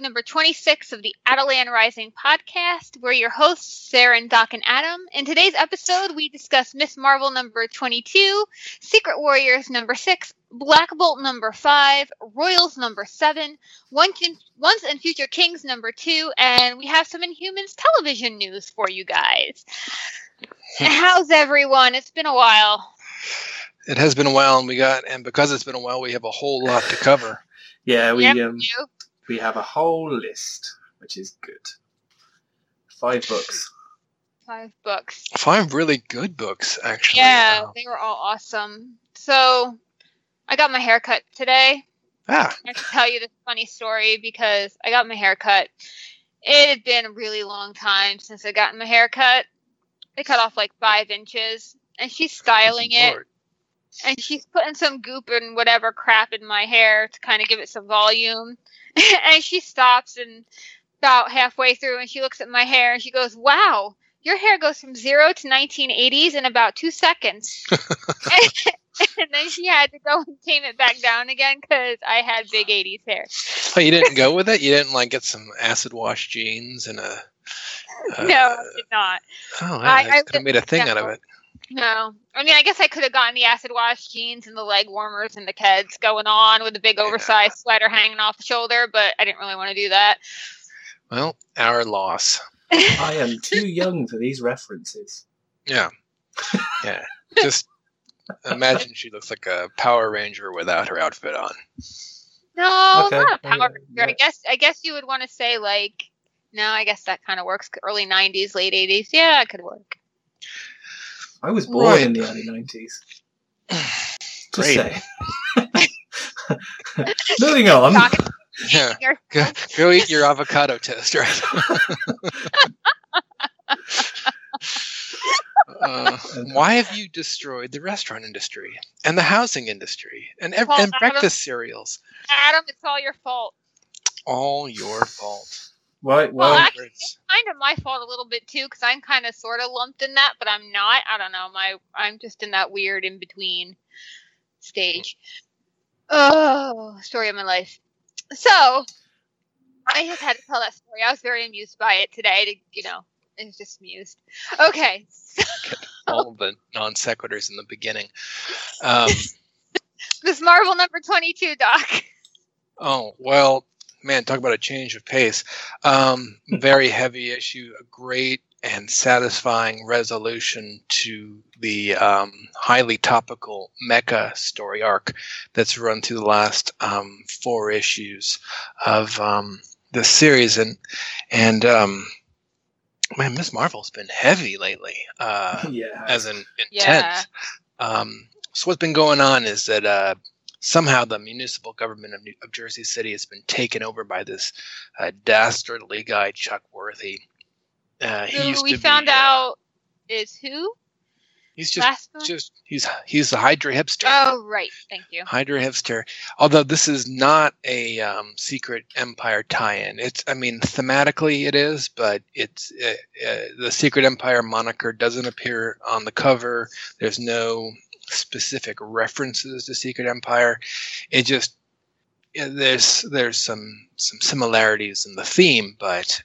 episode number 26 of the Attilan Rising podcast. We're your hosts, Sarah and Doc and Adam. In today's episode, we discuss Ms. Marvel number 22, Secret Warriors number 6, Black Bolt number 5, Royals number 7, Once and Future Kings number 2, and we have some Inhumans television news for you guys. How's everyone? It's been a while. It has been a while, and because it's been a while, we have a whole lot to cover. Yeah, we have a whole list, which is good. 5 books. 5 really good books, actually. Yeah, wow. They were all awesome. So, I got my hair cut today. Ah. I have to tell you this funny story because I got my hair cut. It had been a really long time since I got my hair cut. They cut off like 5 inches, and she's styling it. Lord. And she's putting some goop and whatever crap in my hair to kind of give it some volume. And she stops and about halfway through and she looks at my hair and she goes, "Wow, your hair goes from 0 to 1980s in about 2 seconds. And then she had to go and tame it back down again because I had big 80s hair. Oh, you didn't go with it? You didn't like get some acid wash jeans and a... No, I did not. Oh, I could have made a thing out of it. No. I mean, I guess I could have gotten the acid wash jeans and the leg warmers and the Keds going on with the big oversized sweater hanging off the shoulder, but I didn't really want to do that. Well, our loss. I am too young for these references. Yeah. Yeah. Just imagine she looks like a Power Ranger without her outfit on. No, okay. Not a Power Ranger. I guess you would want to say, like, no, I guess that kind of works. Early 90s, late 80s. Yeah, it could work. I was born in the early 90s. Just say. Moving on. Yeah. Go eat your avocado toast, right? Why have you destroyed the restaurant industry and the housing industry and breakfast cereals? Adam, it's all your fault. All your fault. Well, actually, it's kind of my fault a little bit too, because I'm kind of sort of lumped in that, but I'm not. I don't know. I'm just in that weird in between stage. Oh, story of my life. So I just had to tell that story. I was very amused by it today. I was just amused. Okay. So. All the non sequiturs in the beginning. This Marvel number 22, Doc. Oh well. Man, talk about a change of pace. Very heavy issue, a great and satisfying resolution to the highly topical mecha story arc that's run through the last 4 issues of this series. And man, Ms. Marvel's been heavy lately, as in intense. Yeah. So what's been going on is that... somehow the municipal government of Jersey City has been taken over by this dastardly guy, Chuck Worthy. Who we found out is who? He's he's the Hydra hipster. Oh, right. Thank you. Hydra hipster. Although this is not a Secret Empire tie-in. Thematically it is, but it's the Secret Empire moniker doesn't appear on the cover. There's no... specific references to Secret Empire. It just there's some similarities in the theme, but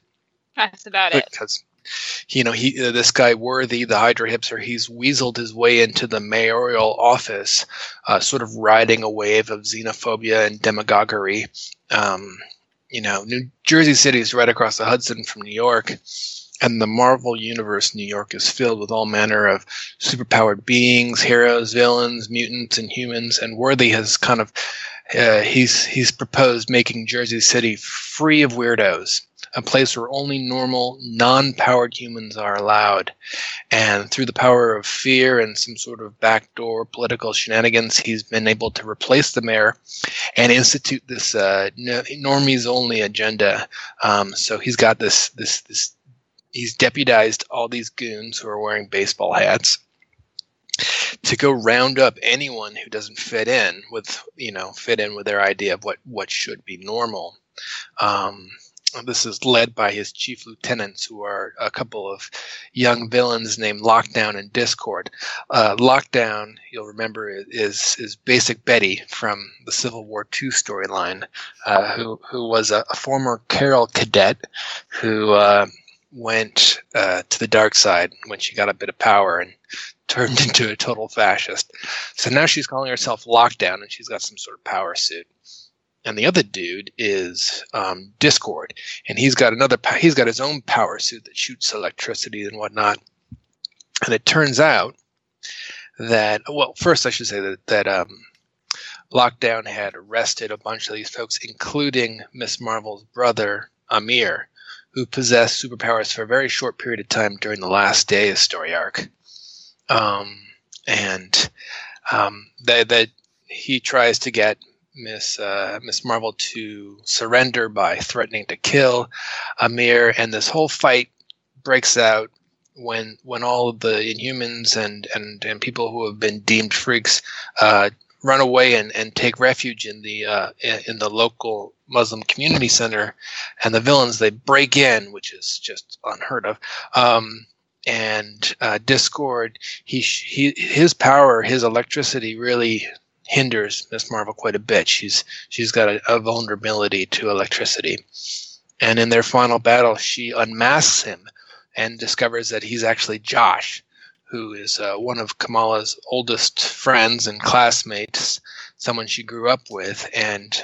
that's about it. Because this guy Worthy, the Hydra hipster, he's weaseled his way into the mayoral office, sort of riding a wave of xenophobia and demagoguery. New Jersey City is right across the Hudson from New York. And the Marvel Universe, New York, is filled with all manner of superpowered beings, heroes, villains, mutants, and humans. And Worthy has kind of he's proposed making Jersey City free of weirdos, a place where only normal, non-powered humans are allowed. And through the power of fear and some sort of backdoor political shenanigans, he's been able to replace the mayor and institute this normies-only agenda. So he's got this. He's deputized all these goons who are wearing baseball hats to go round up anyone who doesn't fit in with their idea of what should be normal. This is led by his chief lieutenants, who are a couple of young villains named Lockdown and Discord. Lockdown, you'll remember, is Basic Betty from the Civil War II storyline, who was a former Carol cadet who went to the dark side when she got a bit of power and turned into a total fascist. So now she's calling herself Lockdown, and she's got some sort of power suit. And the other dude is Discord, and he's got his own power suit that shoots electricity and whatnot. And it turns out that, well, first I should say that Lockdown had arrested a bunch of these folks, including Ms. Marvel's brother Amir, who possessed superpowers for a very short period of time during the last day of story arc, and that he tries to get Miss Marvel to surrender by threatening to kill Amir, and this whole fight breaks out when all of the Inhumans and people who have been deemed freaks run away and take refuge in the local Muslim community center, and the villains, they break in, which is just unheard of. And Discord, his electricity really hinders Ms. Marvel quite a bit. She's got a vulnerability to electricity. And in their final battle, she unmasks him and discovers that he's actually Josh, who is one of Kamala's oldest friends and classmates, someone she grew up with. And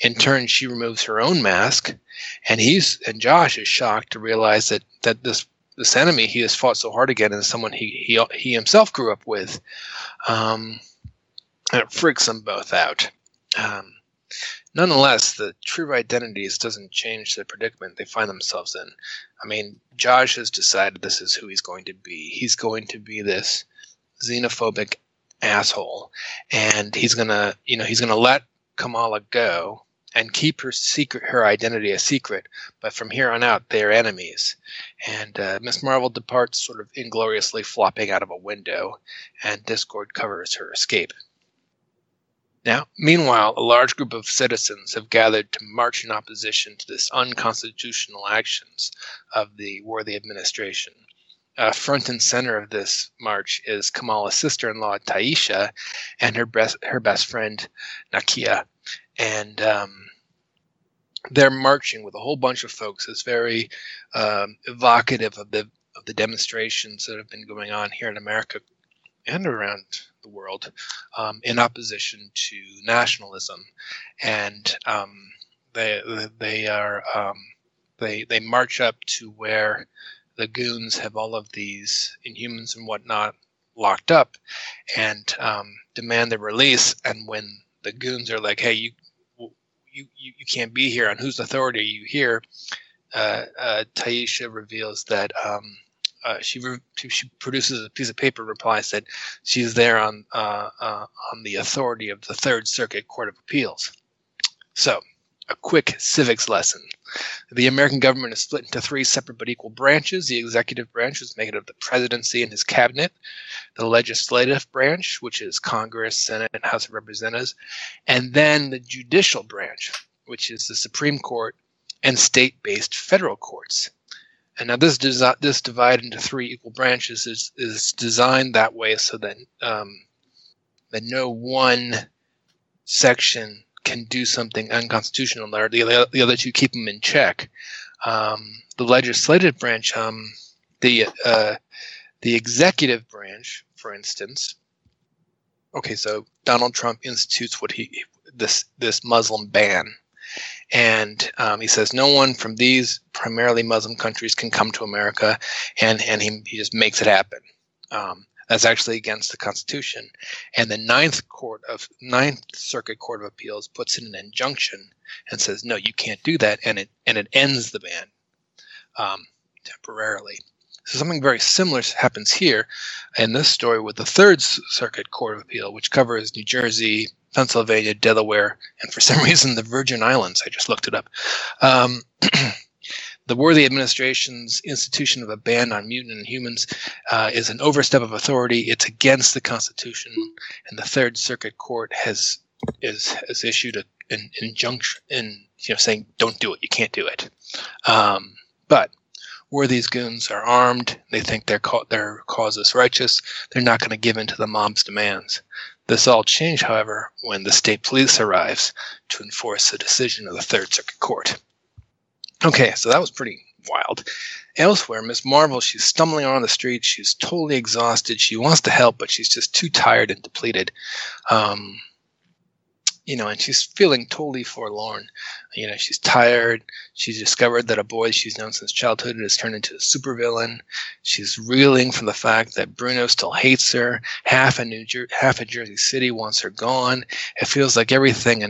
in turn, she removes her own mask, and Josh is shocked to realize that this enemy he has fought so hard against is someone he himself grew up with. And it freaks them both out. Nonetheless, the true identities doesn't change the predicament they find themselves in. I mean, Josh has decided this is who he's going to be. He's going to be this xenophobic asshole, and he's gonna let Kamala go and keep her identity a secret. But from here on out, they are enemies. And Ms. Marvel departs, sort of ingloriously flopping out of a window, and Discord covers her escape. Now, meanwhile, a large group of citizens have gathered to march in opposition to this unconstitutional actions of the Worthy administration. Front and center of this march is Kamala's sister-in-law, Taisha, and her best friend, Nakia. And they're marching with a whole bunch of folks. It's very evocative of the demonstrations that have been going on here in America and around the world, in opposition to nationalism, and they march up to where the goons have all of these Inhumans and whatnot locked up, and demand their release. And when the goons are like, "Hey, you can't be here. On whose authority are you here?" Taisha reveals that. She produces a piece of paper, replies that she's there on the authority of the Third Circuit Court of Appeals. So, a quick civics lesson. The American government is split into three separate but equal branches. The executive branch is made up of the presidency and his cabinet, the legislative branch, which is Congress, Senate, and House of Representatives, and then the judicial branch, which is the Supreme Court and state-based federal courts. And now this divide into three equal branches is designed that way so that that no one section can do something unconstitutional. The other two keep them in check. The legislative branch, the executive branch, for instance. Okay, so Donald Trump institutes this Muslim ban. And he says no one from these primarily Muslim countries can come to America, and he just makes it happen. That's actually against the Constitution. And the Ninth Circuit Court of Appeals puts in an injunction and says, no, you can't do that, and it ends the ban temporarily. So something very similar happens here in this story with the Third Circuit Court of Appeal, which covers New Jersey, Pennsylvania, Delaware, and for some reason the Virgin Islands. I just looked it up. The Worthy administration's institution of a ban on mutant Inhumans is an overstep of authority. It's against the Constitution, and the Third Circuit Court has issued a injunction in, you know, saying don't do it, you can't do it. But Worthy's goons are armed. They think their cause is righteous. They're not going to give in to the mob's demands. This all changed, however, when the state police arrives to enforce the decision of the Third Circuit Court. Okay, so that was pretty wild. Elsewhere, Ms. Marvel, she's stumbling on the street. She's totally exhausted. She wants to help, but she's just too tired and depleted. You know, and she's feeling totally forlorn. You know, she's tired. She's discovered that a boy she's known since childhood has turned into a supervillain. She's reeling from the fact that Bruno still hates her. Half of Jersey City wants her gone. It feels like everything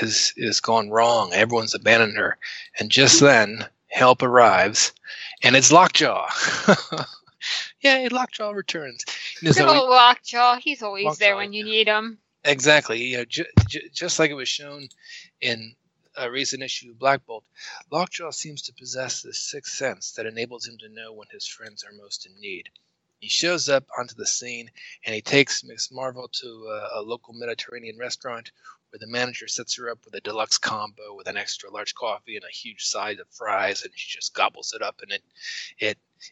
is gone wrong. Everyone's abandoned her. And just then, help arrives, and it's Lockjaw. Yay, Lockjaw returns. Lockjaw. He's always Lockjaw, there when you need him. Exactly. You know, just like it was shown in a recent issue of Black Bolt, Lockjaw seems to possess this sixth sense that enables him to know when his friends are most in need. He shows up onto the scene, and he takes Ms. Marvel to a local Mediterranean restaurant where the manager sets her up with a deluxe combo with an extra large coffee and a huge side of fries, and she just gobbles it up, and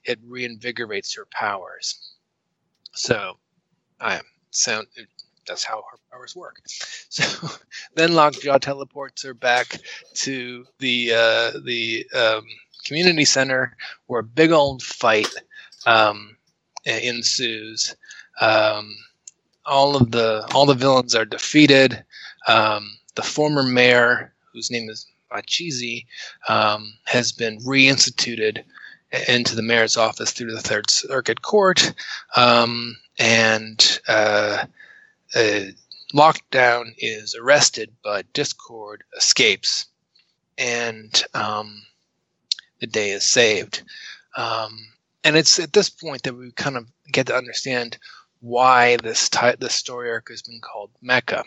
it reinvigorates her powers. So, that's how her powers work. So then Lockjaw teleports her back to the community center, where a big old fight ensues. All the villains are defeated. The former mayor, whose name is Achizi, has been reinstituted into the mayor's office through the Third Circuit Court, Lockdown is arrested, but Discord escapes, and the day is saved. And it's at this point that we kind of get to understand why this story arc has been called Mecca.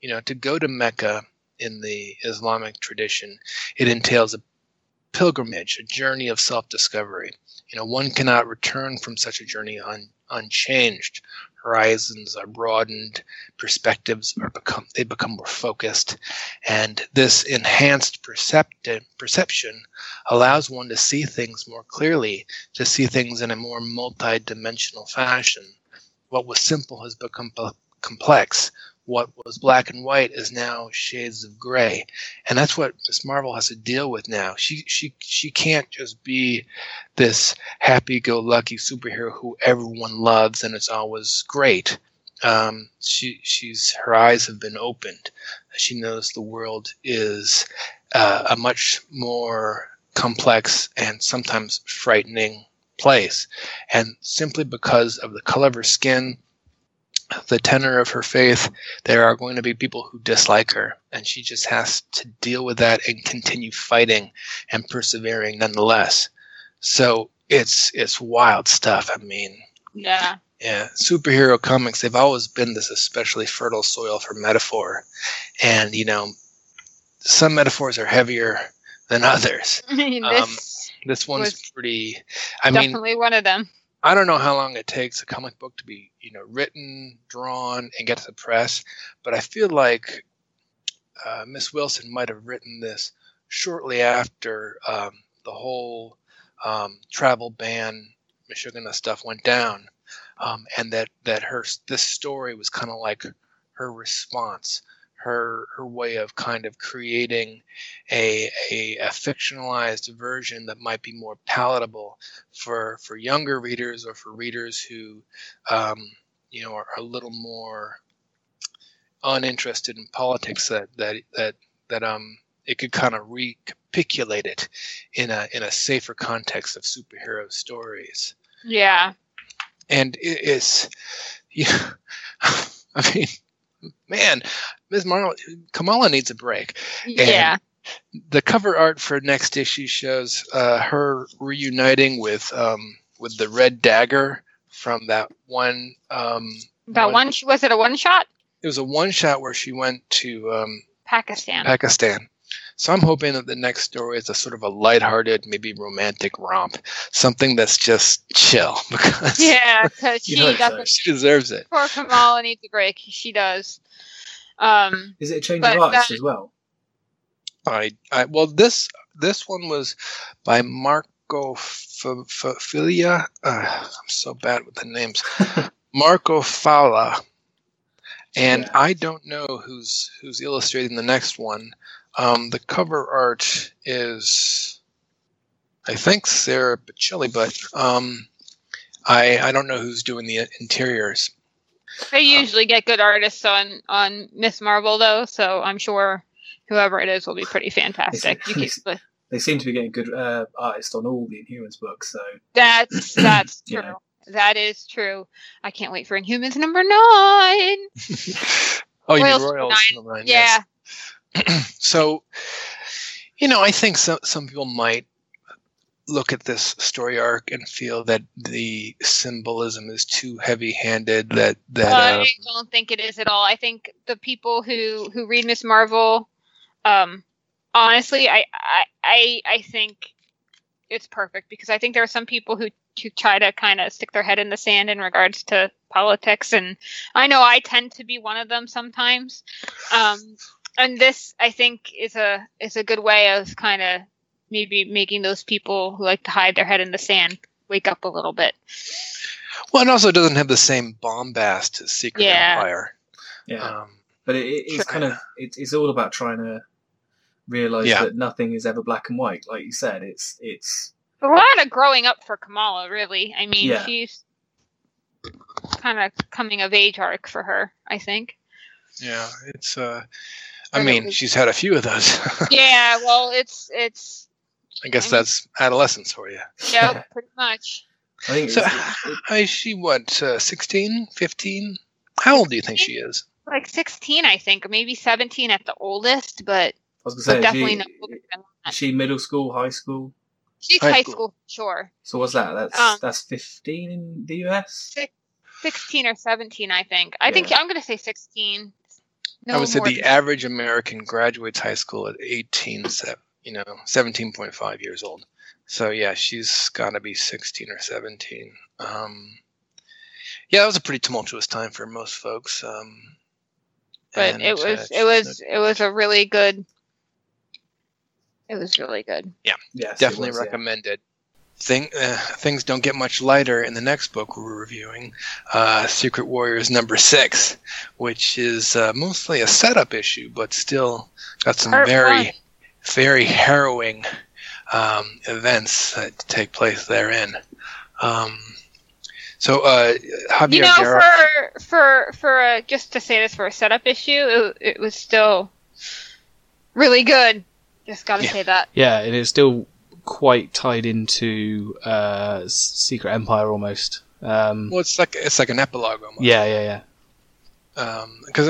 You know, to go to Mecca in the Islamic tradition, it entails a pilgrimage, a journey of self-discovery. You know, one cannot return from such a journey unchanged. Horizons are broadened, perspectives become more focused, and this enhanced perception allows one to see things more clearly, to see things in a more multi-dimensional fashion. What was simple has become complex. What was black and white is now shades of gray, and that's what Ms. Marvel has to deal with now. She can't just be this happy-go-lucky superhero who everyone loves and is always great. Her eyes have been opened. She knows the world is a much more complex and sometimes frightening place, and simply because of the color of her skin, the tenor of her faith, there are going to be people who dislike her, and she just has to deal with that and continue fighting and persevering nonetheless. So it's wild stuff. I mean, yeah. Superhero comics, they've always been this especially fertile soil for metaphor, and you know, some metaphors are heavier than others. This one's pretty. Definitely one of them. I don't know how long it takes a comic book to be, you know, written, drawn, and get to the press, but I feel like Miss Wilson might have written this shortly after the whole travel ban, Michigan stuff went down, and that this story was kind of like her response, her way of kind of creating a fictionalized version that might be more palatable for younger readers, or for readers who you know, are a little more uninterested in politics, that it could kind of recapitulate it in a safer context of superhero stories. Yeah. And it's, yeah, I mean, man, Ms. Marvel, Kamala needs a break. Yeah. And the cover art for next issue shows her reuniting with the Red Dagger from that one. Was it a one shot? It was a one shot where she went to Pakistan. So I'm hoping that the next story is a sort of a lighthearted, maybe romantic romp, something that's just chill. Because she deserves it. Poor Kamala needs a break. She does. Is it a change of arts as well? This one was by Marco Filia. I'm so bad with the names. Marco Fala. And yeah. I don't know who's illustrating the next one. The cover art is, I think, Sarah Pacelli, but I don't know who's doing the interiors. They usually get good artists on Ms. Marvel, though, so I'm sure whoever it is will be pretty fantastic. They seem to be getting good artists on all the Inhumans books, so that's true. Know. That is true. I can't wait for Inhumans number 9. Royals number 9. Yeah. Yes. So, I think some people might look at this story arc and feel that the symbolism is too heavy-handed. I don't think it is at all. I think the people who read Ms. Marvel, honestly, I think it's perfect, because I think there are some people who try to kind of stick their head in the sand in regards to politics, and I know I tend to be one of them sometimes. And this, I think, is a good way of kind of maybe making those people who like to hide their head in the sand wake up a little bit. Well, and also it doesn't have the same bombast as Secret Empire. Yeah, but it's kind of it's all about trying to realize that nothing is ever black and white, like you said. It's a lot of growing up for Kamala, really. I mean, she's kind of coming of age arc for her, I think. Yeah, it's. She's had a few of those. Yeah, well, it's. I guess that's adolescence for you. Yeah, pretty much. I think so. Is she what? 16, 15? How old do you think she is? Like 16, I think, or maybe 17 at the oldest. But I was gonna say, definitely not older than that. Is she middle school, high school? She's high school, sure. So what's that? That's 15 in the US? 16 or 17, I think. I think I'm going to say 16. No, I would say the average American graduates high school at 17.5 years old. So yeah, she's got to be 16 or 17. Yeah, that was a pretty tumultuous time for most folks. But it was really good. Yeah, yes, definitely recommend it. Things don't get much lighter in the next book we're reviewing, Secret Warriors number 6, which is mostly a setup issue, but still got some very, very harrowing events that take place therein. So Javier Guerra, for just to say this, for a setup issue, it was still really good. Just gotta say that. Yeah, and it's still quite tied into Secret Empire almost. Well, it's like an epilogue almost. Yeah. Because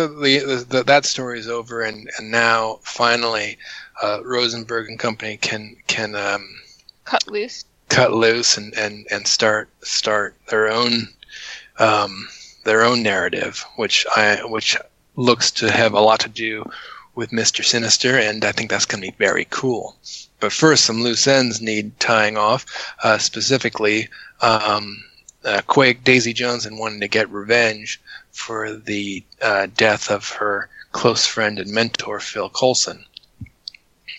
that story is over, and now finally Rosenberg and company can cut loose and start their own narrative, which looks to have a lot to do with Mr. Sinister, and I think that's going to be very cool. But first, some loose ends need tying off. Specifically, Quake Daisy Johnson wanted to get revenge for the death of her close friend and mentor, Phil Coulson.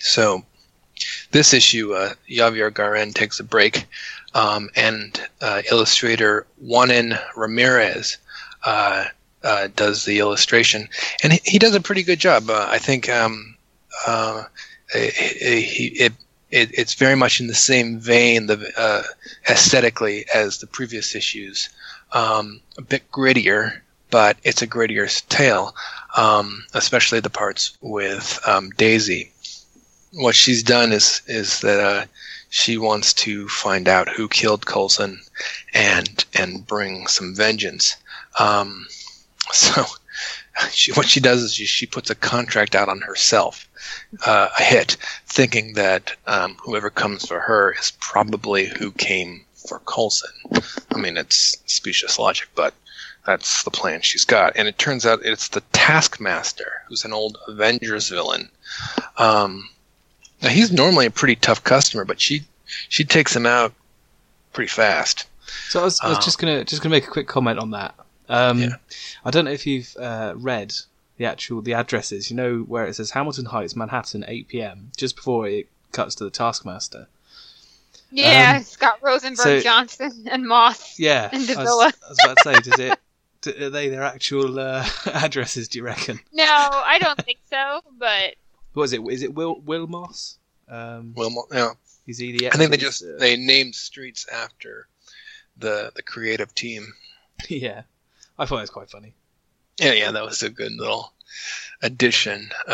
So, this issue, Javier Guerra takes a break, and illustrator Juanin Ramirez does the illustration, and he does a pretty good job. I think it's very much in the same vein, aesthetically, as the previous issues. A bit grittier, but it's a grittier tale, especially the parts with Daisy. What she's done is that she wants to find out who killed Coulson and bring some vengeance. So what she does is she puts a contract out on herself, a hit, thinking that whoever comes for her is probably who came for Coulson. I mean, it's specious logic, but that's the plan she's got. And it turns out it's the Taskmaster, who's an old Avengers villain. Now, he's normally a pretty tough customer, but she takes him out pretty fast. So I was just gonna make a quick comment on that. I don't know if you've read the addresses, you know, where it says Hamilton Heights, Manhattan, 8 p.m, just before it cuts to the Taskmaster. Yeah, Scott Rosenberg, Johnson, and Moss. Yeah, and I was about to say, are they their actual addresses, do you reckon? No, I don't think so, but... What is it? Is it Will Moss? Will Moss, yeah. Is he the... I think they named streets after the creative team. Yeah, I thought it was quite funny. Yeah, that was a good little addition. I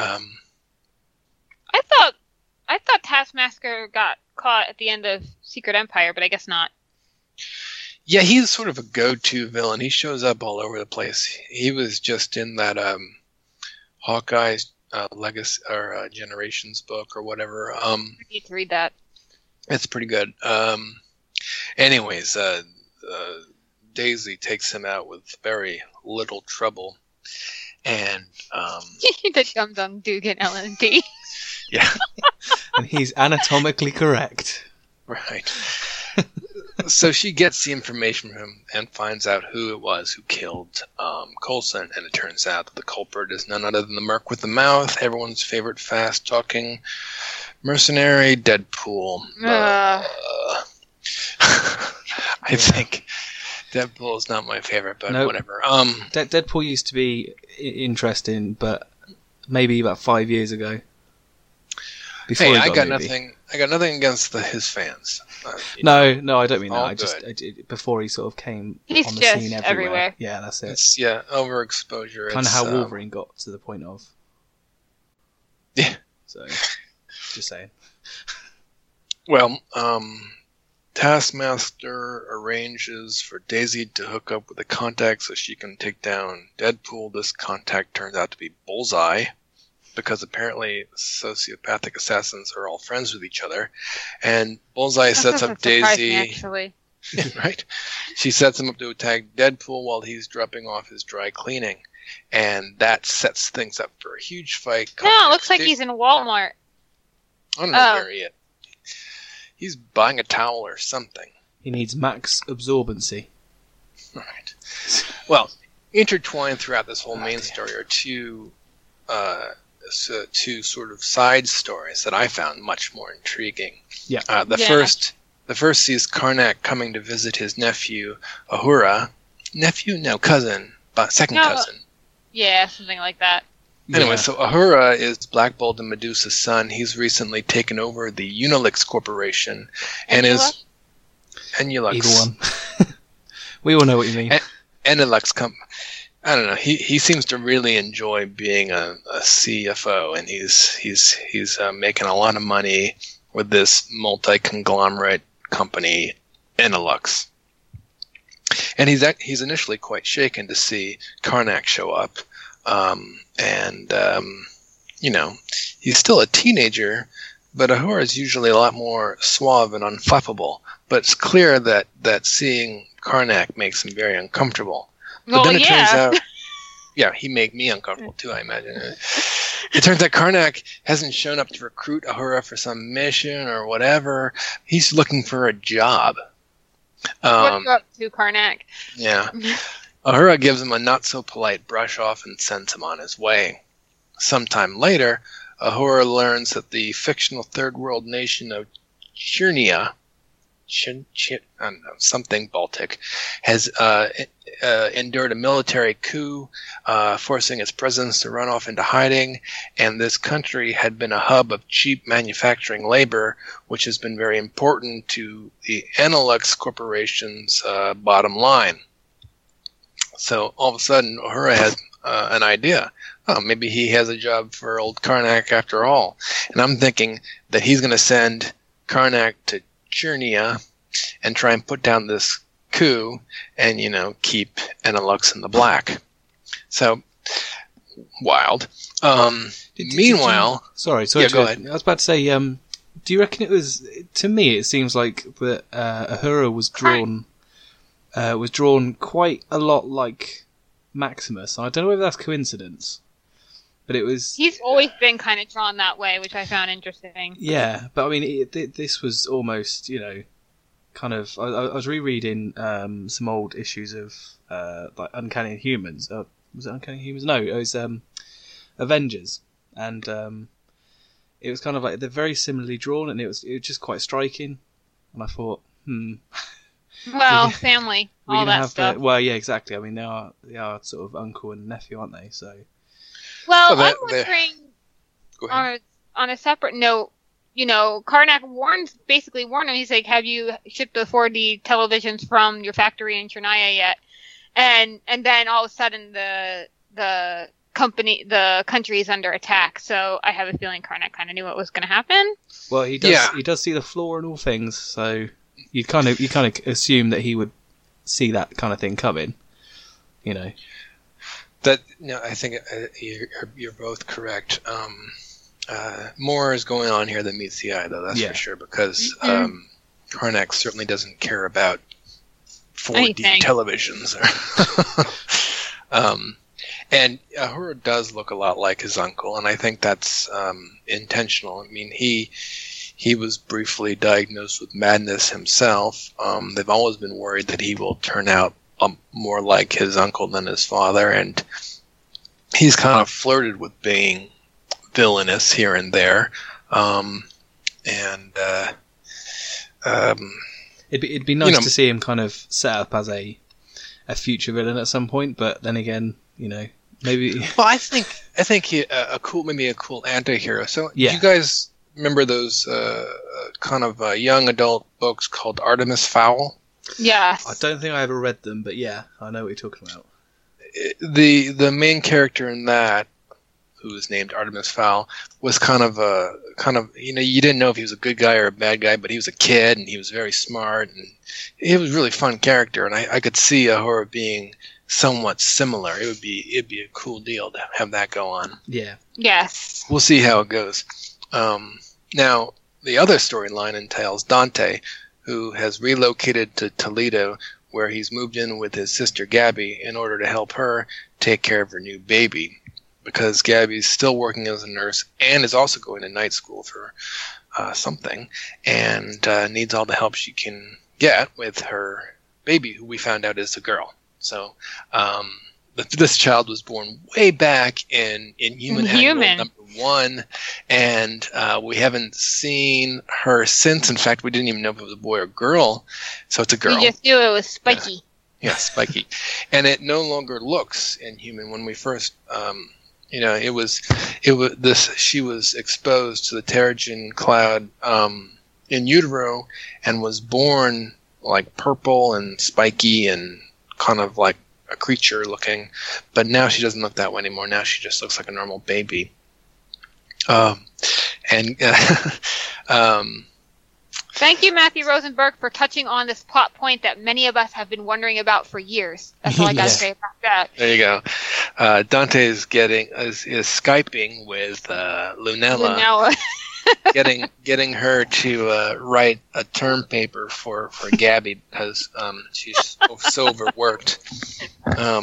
thought Taskmaster got caught at the end of Secret Empire, but I guess not. Yeah, he's sort of a go-to villain. He shows up all over the place. He was just in that Hawkeye's Legacy or Generations book or whatever. I need to read that. It's pretty good. Anyways, Daisy takes him out with very little trouble, and the dum-dum do get L&D. Yeah, and he's anatomically correct. Right. So she gets the information from him and finds out who it was who killed Coulson, and it turns out that the culprit is none other than the Merc with the Mouth, everyone's favorite fast-talking mercenary, Deadpool. I think Deadpool is not my favorite, but whatever. Deadpool used to be interesting, but maybe about 5 years ago. I got nothing against his fans. No, I don't mean that. I just before he sort of came He's on the just scene everywhere. Yeah, that's it. It's, yeah, overexposure. Kind of how Wolverine got to the point of. Yeah. So, just saying. Well, Taskmaster arranges for Daisy to hook up with a contact so she can take down Deadpool. This contact turns out to be Bullseye, because apparently sociopathic assassins are all friends with each other. And Bullseye sets up Daisy... actually. Right? She sets him up to attack Deadpool while he's dropping off his dry cleaning. And that sets things up for a huge fight. No, it looks like he's in Walmart. I don't know where he is. He's buying a towel or something. He needs max absorbency. All right. Well, intertwined throughout this whole main story are two sort of side stories that I found much more intriguing. Yeah. The first sees Karnak coming to visit his nephew Ahura. Cousin. Yeah, something like that. Anyway, So Ahura is Black Bolt and Medusa's son. He's recently taken over the Ennilux Corporation, and is Ennilux. Either one. We all know what you mean. Ennilux I don't know. He seems to really enjoy being a CFO, and he's making a lot of money with this multi-conglomerate company, Ennilux. And he's initially quite shaken to see Karnak show up, he's still a teenager, but Ahura is usually a lot more suave and unflappable. But it's clear that seeing Karnak makes him very uncomfortable. But turns out... Yeah, he made me uncomfortable too, I imagine. It turns out Karnak hasn't shown up to recruit Ahura for some mission or whatever. He's looking for a job. What's up to Karnak? Yeah. Ahura gives him a not-so-polite brush-off and sends him on his way. Sometime later, Ahura learns that the fictional third-world nation of Chernia... I don't know, something Baltic has endured a military coup, forcing its presidents to run off into hiding, and this country had been a hub of cheap manufacturing labor, which has been very important to the Ennilux Corporation's bottom line. So all of a sudden, Ahura has an idea. Oh, maybe he has a job for old Karnak after all. And I'm thinking that he's going to send Karnak to Chernia and try and put down this coup and, keep Ennilux in the black. So, wild. Meanwhile... Sorry, go ahead. I was about to say, do you reckon it was... To me, it seems like that Ahura was drawn quite a lot like Maximus. I don't know if that's coincidence. But it was... He's always been kind of drawn that way, which I found interesting. Yeah, but I mean, this was almost, kind of... I was rereading some old issues of Uncanny Humans. Was it Uncanny Humans? No, it was Avengers, and it was kind of like they're very similarly drawn, and it was just quite striking. And I thought, well, family, all that stuff. Well, yeah, exactly. I mean, they are sort of uncle and nephew, aren't they? So, well, I'm wondering. Go ahead. On a separate note, you know, Karnak warned him. He's like, "Have you shipped the 4D televisions from your factory in Chernia yet?" And then all of a sudden the country is under attack. So I have a feeling Karnak kind of knew what was going to happen. Well, he does. Yeah. He does see the flaw in all things. So you kind of assume that he would see that kind of thing coming. You know. That no, I think you're both correct. More is going on here than meets the eye, though, that's for sure, because Karnak certainly doesn't care about 4D televisions. And Ahura does look a lot like his uncle, and I think that's intentional. I mean, he was briefly diagnosed with madness himself. They've always been worried that he will turn out more like his uncle than his father, and he's kind of flirted with being villainous here and there, it'd be nice to see him kind of set up as a future villain at some point. But then again, you know, maybe. Well, I think maybe a cool antihero. So yeah. Do you guys remember those kind of young adult books called Artemis Fowl? Yes. I don't think I ever read them, but yeah, I know what you're talking about. The main character in that, who was named Artemis Fowl, was kind of you know, you didn't know if he was a good guy or a bad guy, but he was a kid and he was very smart and he was a really fun character, and I could see Ahura being somewhat similar. It'd be a cool deal to have that go on. Yeah. Yes. We'll see how it goes. Now the other storyline entails Dante, who has relocated to Toledo, where he's moved in with his sister Gabby in order to help her take care of her new baby, because Gabby's still working as a nurse and is also going to night school for something, and needs all the help she can get with her baby, who we found out is a girl. So this child was born way back in Inhuman #1, and we haven't seen her since. In fact, we didn't even know if it was a boy or girl, so it's a girl. We just knew it was Spiky. Yeah, Spiky. And it no longer looks Inhuman. When we first... you know, it was this. She was exposed to the Terrigen cloud in utero, and was born like purple and spiky and kind of like a creature looking. But now she doesn't look that way anymore. Now she just looks like a normal baby. Thank you, Matthew Rosenberg, for touching on this plot point that many of us have been wondering about for years. That's all I got to say about that. There you go. Dante is is Skyping with Lunella. getting her to write a term paper for Gabby, because she's so overworked. Now,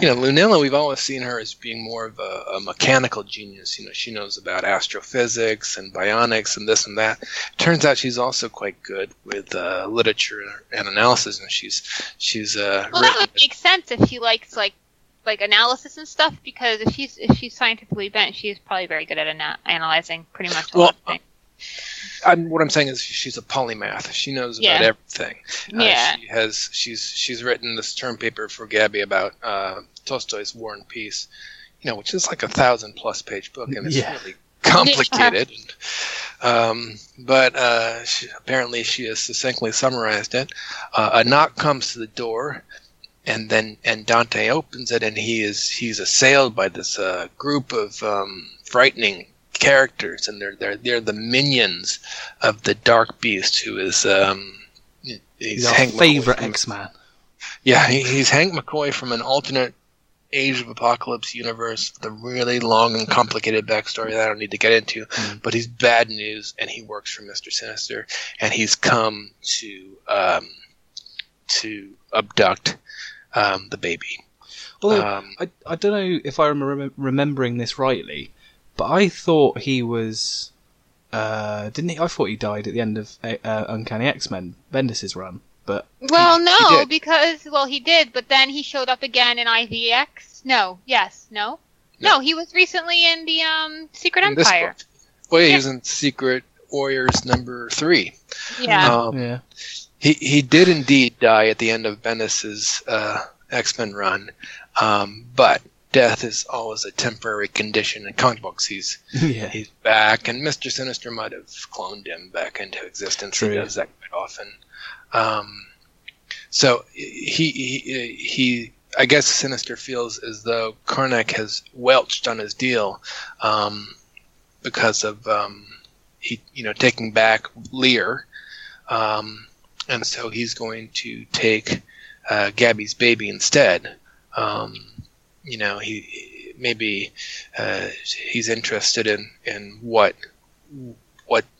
you know, Lunella, we've always seen her as being more of a mechanical genius. You know, she knows about astrophysics and bionics and this and that. Turns out she's also quite good with literature and analysis, and she's well, that would make sense if she likes like analysis and stuff, because if she's scientifically bent, she's probably very good at analyzing pretty much all things. What I'm saying is she's a polymath. She knows about everything. Yeah. She's written this term paper for Gabby about Tolstoy's War and Peace, you know, which is like 1,000+ page book, and it's really complicated. But apparently she has succinctly summarized it. A knock comes to the door. And Dante opens it, and he's assailed by this group of frightening characters, and they're the minions of the Dark Beast, who is he's Hank favorite X-Man. Yeah, he's Hank McCoy from an alternate Age of Apocalypse universe, the really long and complicated backstory that I don't need to get into, but he's bad news, and he works for Mr. Sinister, and he's come to abduct the baby. Although, I don't know if I'm remembering this rightly, but I thought he was... didn't he? I thought he died at the end of Uncanny X-Men, Bendis' run. But well, no, because... Well, he did, but then he showed up again in IVX. No, yes, no? No, he was recently in the Secret Empire. Well, yeah, he was in Secret Warriors #3. Yeah. He did indeed die at the end of Bendis's X-Men run, but death is always a temporary condition in comic books. He's back, and Mr. Sinister might have cloned him back into existence. True. He does that quite often. So he I guess Sinister feels as though Karnak has welched on his deal because of taking back Lear, and so he's going to take Gabby's baby instead. He maybe he's interested in what's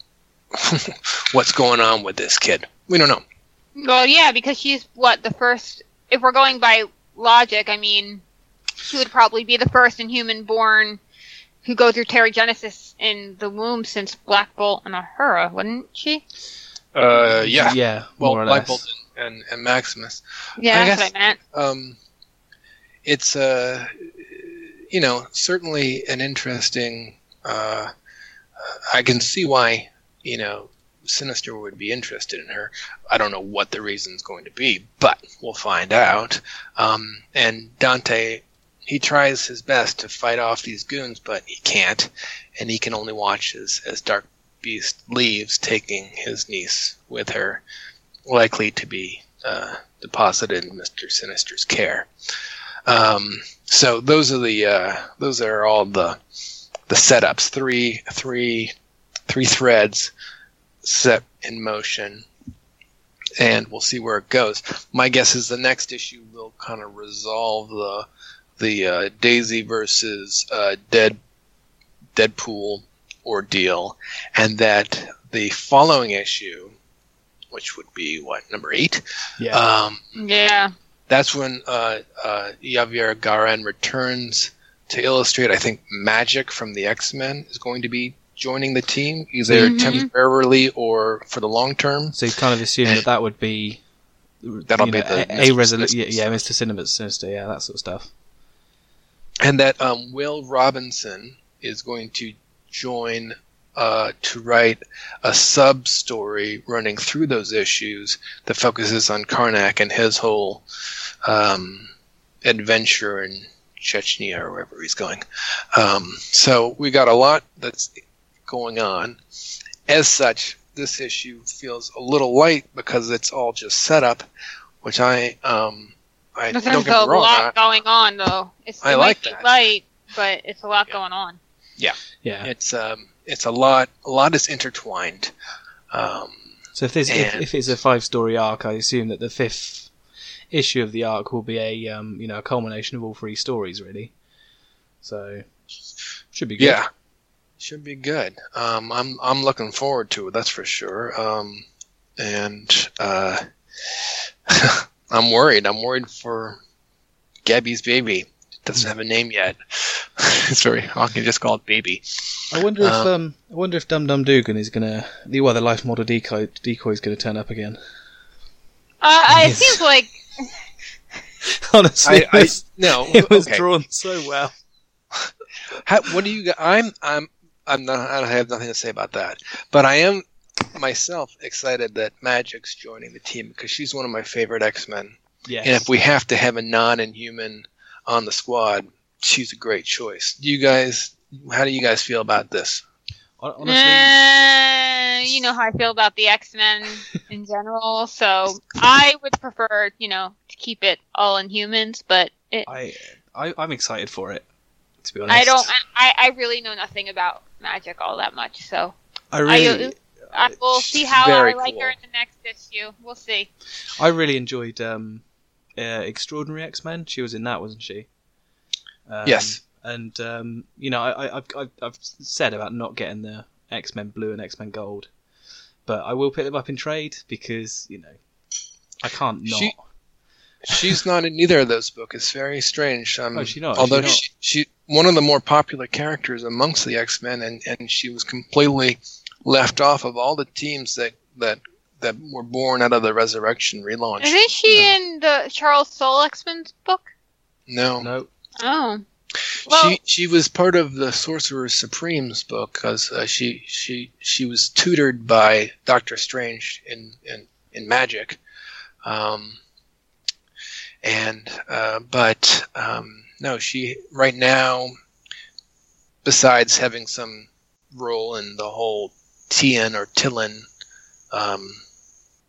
going on with this kid. We don't know. Well, yeah, because she's the first. If we're going by logic, she would probably be the first inhuman born who go through pterogenesis in the womb since Black Bolt and Ahura, wouldn't she? Yeah. Yeah. Well, Black Bolt and Maximus. Yeah, that's what I meant. It's certainly an interesting. I can see why Sinister would be interested in her. I don't know what the reason's going to be, but we'll find out. And Dante, he tries his best to fight off these goons, but he can't, and he can only watch as Dark Beast leaves, taking his niece with her, likely to be deposited in Mr. Sinister's care. So those are all the setups. Three threads set in motion, and we'll see where it goes. My guess is the next issue will kind of resolve the Daisy versus Deadpool ordeal, and that the following issue, which would be #8. Yeah. That's when Javier Garin returns to illustrate. I think Magic from the X-Men is going to be joining the team, either temporarily or for the long term. So you kind of assume that would be... That'll be a resolution. Yeah, Mr. Sinister, yeah, that sort of stuff. And that Will Robinson is going to join to write a sub-story running through those issues that focuses on Karnak and his whole adventure in Chechnya or wherever he's going. So we got a lot that's going on. As such, this issue feels a little light because it's all just set up, which I don't get wrong. There's a lot going on, though. I like that. It's light, but it's a lot going on. Yeah. Yeah. It's a lot is intertwined. So if it's a 5-story arc, I assume that the 5th issue of the arc will be a a culmination of all 3 stories, really. So should be good. Yeah, should be good. I'm looking forward to it. That's for sure. I'm worried. I'm worried for Gabby's baby. Doesn't have a name yet. Sorry, I can just call it Baby. I wonder if Dum Dum Dugan is gonna the life model decoy is gonna turn up again. It seems like honestly, it was drawn so well. What do you? I'm not. I have nothing to say about that. But I am myself excited that Magic's joining the team because she's one of my favorite X-Men. Yes. And if we have to have a non-inhuman on the squad, she's a great choice. How do you guys feel about this? Honestly, you know how I feel about the X-Men in general, so I would prefer, to keep it all in humans, but I'm excited for it, to be honest. I really know nothing about Magic all that much, so we'll see how I like her in the next issue. We'll see. I really enjoyed Extraordinary X-Men. She was in that, wasn't she? Yes. And I've said about not getting the X-Men Blue and X-Men Gold, but I will pick them up in trade because I can't not. She's not in either of those books. It's very strange. She not. Although she one of the more popular characters amongst the X-Men, and she was completely left off of all the teams that were born out of the Resurrection relaunch. Isn't she in the Charles Soule X-Men's book? No. Oh. Well, she was part of the Sorcerer Supreme's book because she was tutored by Doctor Strange in magic, no, she right now, besides having some role in the whole Tian or Tillan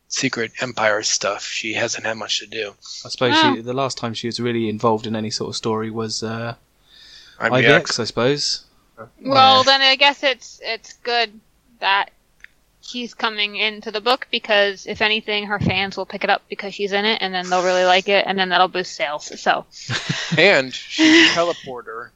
Secret Empire stuff, she hasn't had much to do. I suppose the last time she was really involved in any sort of story was IBX, I suppose. Well, then I guess it's good that he's coming into the book, because if anything, her fans will pick it up because she's in it, and then they'll really like it, and then that'll boost sales. So, and she's a teleporter,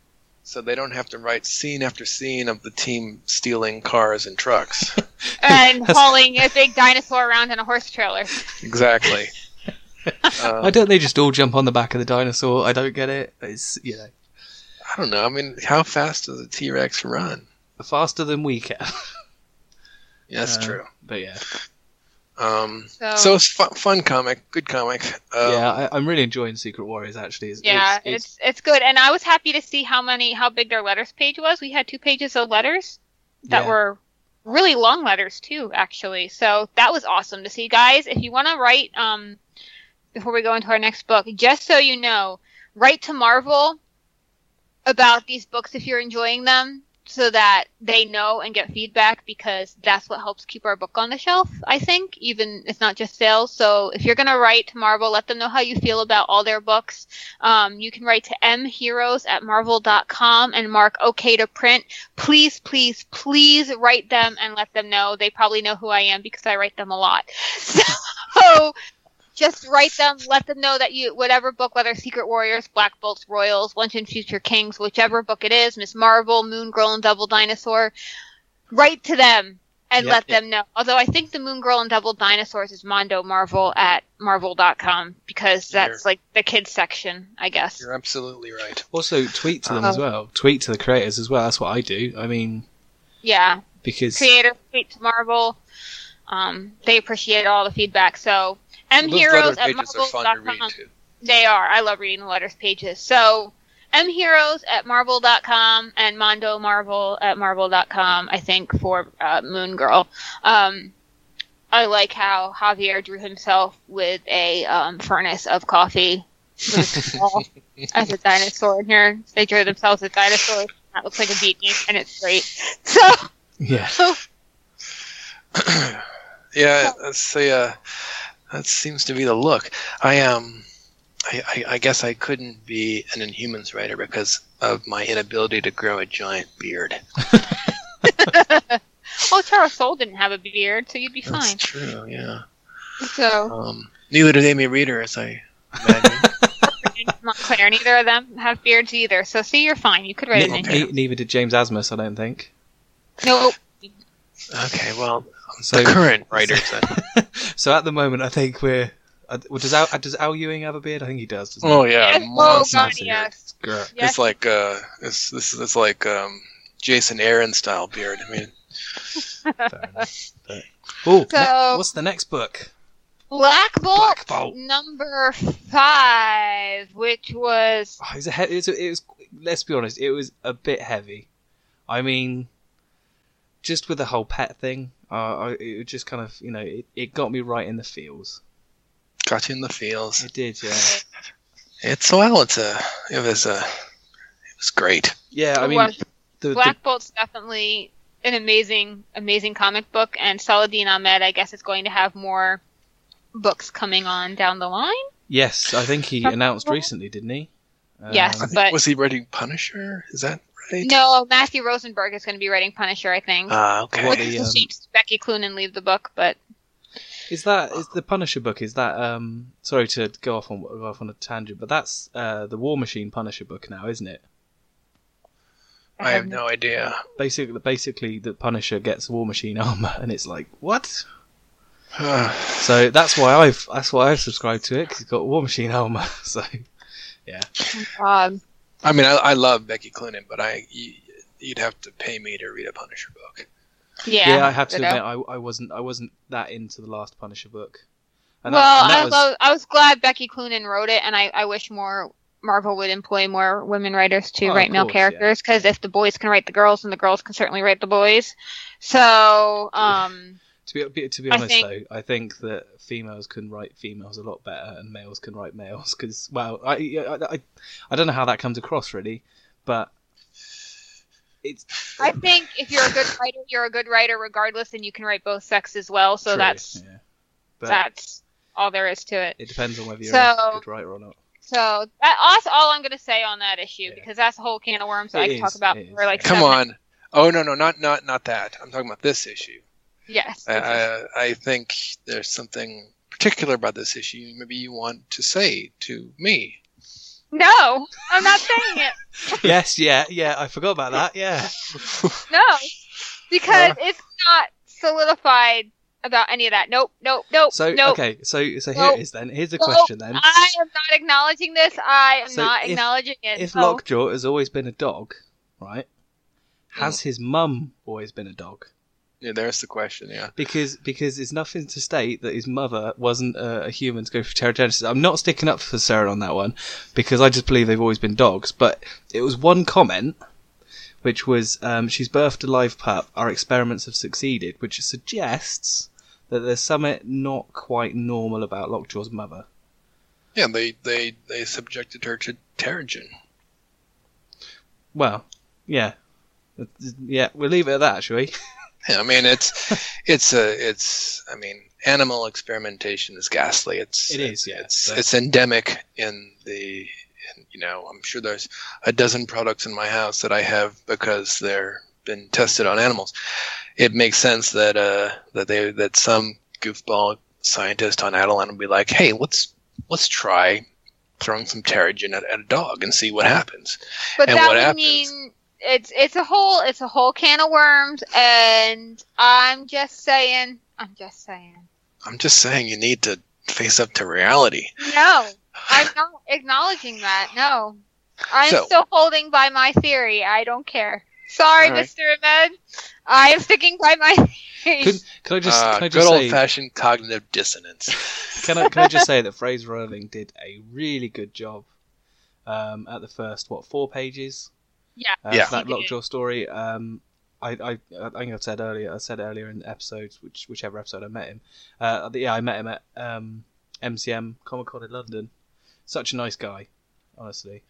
so they don't have to write scene after scene of the team stealing cars and trucks and hauling a big dinosaur around in a horse trailer. Exactly. Why don't they just all jump on the back of the dinosaur? I don't get it. It's, you know, I don't know. I mean, how fast does a T-Rex run? Faster than we can. Yeah, that's true. But yeah. So it's fun comic. Good comic. I'm really enjoying Secret Warriors, actually. It's good. And I was happy to see how big their letters page was. We had 2 pages of letters that were really long letters, too, actually. So that was awesome to see. Guys, if you want to write, before we go into our next book, just so you know, write to Marvel about these books if you're enjoying them, so that they know and get feedback, because that's what helps keep our book on the shelf, I think. Even it's not just sales. So if you're going to write to Marvel, let them know how you feel about all their books. You can write to mheroes@marvel.com and mark okay to print. Please, please, please write them and let them know. They probably know who I am because I write them a lot. So just write them, let them know that you, whatever book, whether Secret Warriors, Black Bolt, Royals, Once and Future Kings, whichever book it is, Ms. Marvel, Moon Girl and Double Dinosaur, write to them and let them know. Although I think the Moon Girl and Double Dinosaurs is mondomarvel@marvel.com, because that's like the kids section, I guess. You're absolutely right. Also, tweet to them as well. Tweet to the creators as well. That's what I do. I mean, because creators tweet to Marvel. They appreciate all the feedback, so mheroes@marvel.com. They are. I love reading the letters pages. So mheroes@marvel.com and mondomarvel@marvel.com, I think, for Moon Girl. I like how Javier drew himself with a furnace of coffee with a as a dinosaur in here. They drew themselves a dinosaur that looks like a beanie, and it's great. So let's see. That seems to be the look. I guess I couldn't be an Inhumans writer because of my inability to grow a giant beard. Well, Charles Soule didn't have a beard, so you'd be fine. That's true, yeah. So, neither did Amy Reeder, as I imagine. Montclair, neither of them have beards either. So, see, you're fine. You could write an Inhumans. Neither did James Asmus, I don't think. Nope. Okay, well, so the current writers then. So at the moment, I think we're. Does Al Ewing have a beard? I think he does. Yes. It's like it's like Jason Aaron style beard. I mean, fair enough. Oh, what's the next book? Black Bolt number 5, which was. Oh, it was. Let's be honest, it was a bit heavy. I mean, just with the whole pet thing, it just kind of, you know, it got me right in the feels. Got you in the feels. It did, yeah. It was great. Yeah, I mean, Black Bolt's definitely an amazing, amazing comic book, and Saladin Ahmed, I guess, is going to have more books coming on down the line. Yes, I think he announced recently, didn't he? Yes, was he writing Punisher? Is that? Right. No, Matthew Rosenberg is going to be writing Punisher, I think. Okay. Which is a shame to Becky Cloonan leave the book, but is the Punisher book? Is that sorry to go off on a tangent, but that's the War Machine Punisher book now, isn't it? I have no idea. Basically, the Punisher gets War Machine armor, and it's like what? So that's why I've subscribed to it, because it's got War Machine armor. So yeah. I mean, I love Becky Cloonan, but you'd have to pay me to read a Punisher book. Yeah, I have to admit, I wasn't that into the last Punisher book. I was glad Becky Cloonan wrote it, and I wish more Marvel would employ more women writers to write male characters, because if the boys can write the girls, and the girls can certainly write the boys. So, To be honest, I think that females can write females a lot better, and males can write males. Because, well, I don't know how that comes across really, but it's. I think if you're a good writer, you're a good writer regardless, and you can write both sexes well. So that's all there is to it. It depends on whether you're a good writer or not. So that's all I'm going to say on that issue, because that's a whole can of worms that I can talk about for like. Come on! Oh no, not that. I'm talking about this issue. Yes. I think there's something particular about this issue maybe you want to say to me. No, I'm not saying it. Yes, I forgot about that, No, because it's not solidified about any of that. Nope. So here it is then. Here's the question then. I am not acknowledging this. I am not acknowledging it. If Lockjaw has always been a dog, right, has his mum always been a dog? Yeah, there's the question, Because there's nothing to state that his mother wasn't a human to go for pterogenesis. I'm not sticking up for Sarah on that one, because I just believe they've always been dogs. But it was one comment, which was, she's birthed a live pup, our experiments have succeeded, which suggests that there's something not quite normal about Lockjaw's mother. Yeah, they subjected her to pterogen. Well, yeah, we'll leave it at that, shall we? I mean, animal experimentation is ghastly. It's endemic in I'm sure there's a dozen products in my house that I have because they're been tested on animals. It makes sense that that some goofball scientist on Attilan would be like, hey, let's try throwing some pterogen at a dog and see what happens. But and that what happens. It's a whole can of worms, and I'm just saying you need to face up to reality. No, I'm not acknowledging that. No, I'm still holding by my theory. I don't care. Sorry, right. Mr. Ahmed. I am sticking by my theory. Can I just good old-fashioned cognitive dissonance. Can I just say that Fraser Irving did a really good job at the first 4 pages. So that Lockjaw story. I think I said earlier in episodes, whichever episode I met him. I met him at MCM Comic Con in London. Such a nice guy, honestly.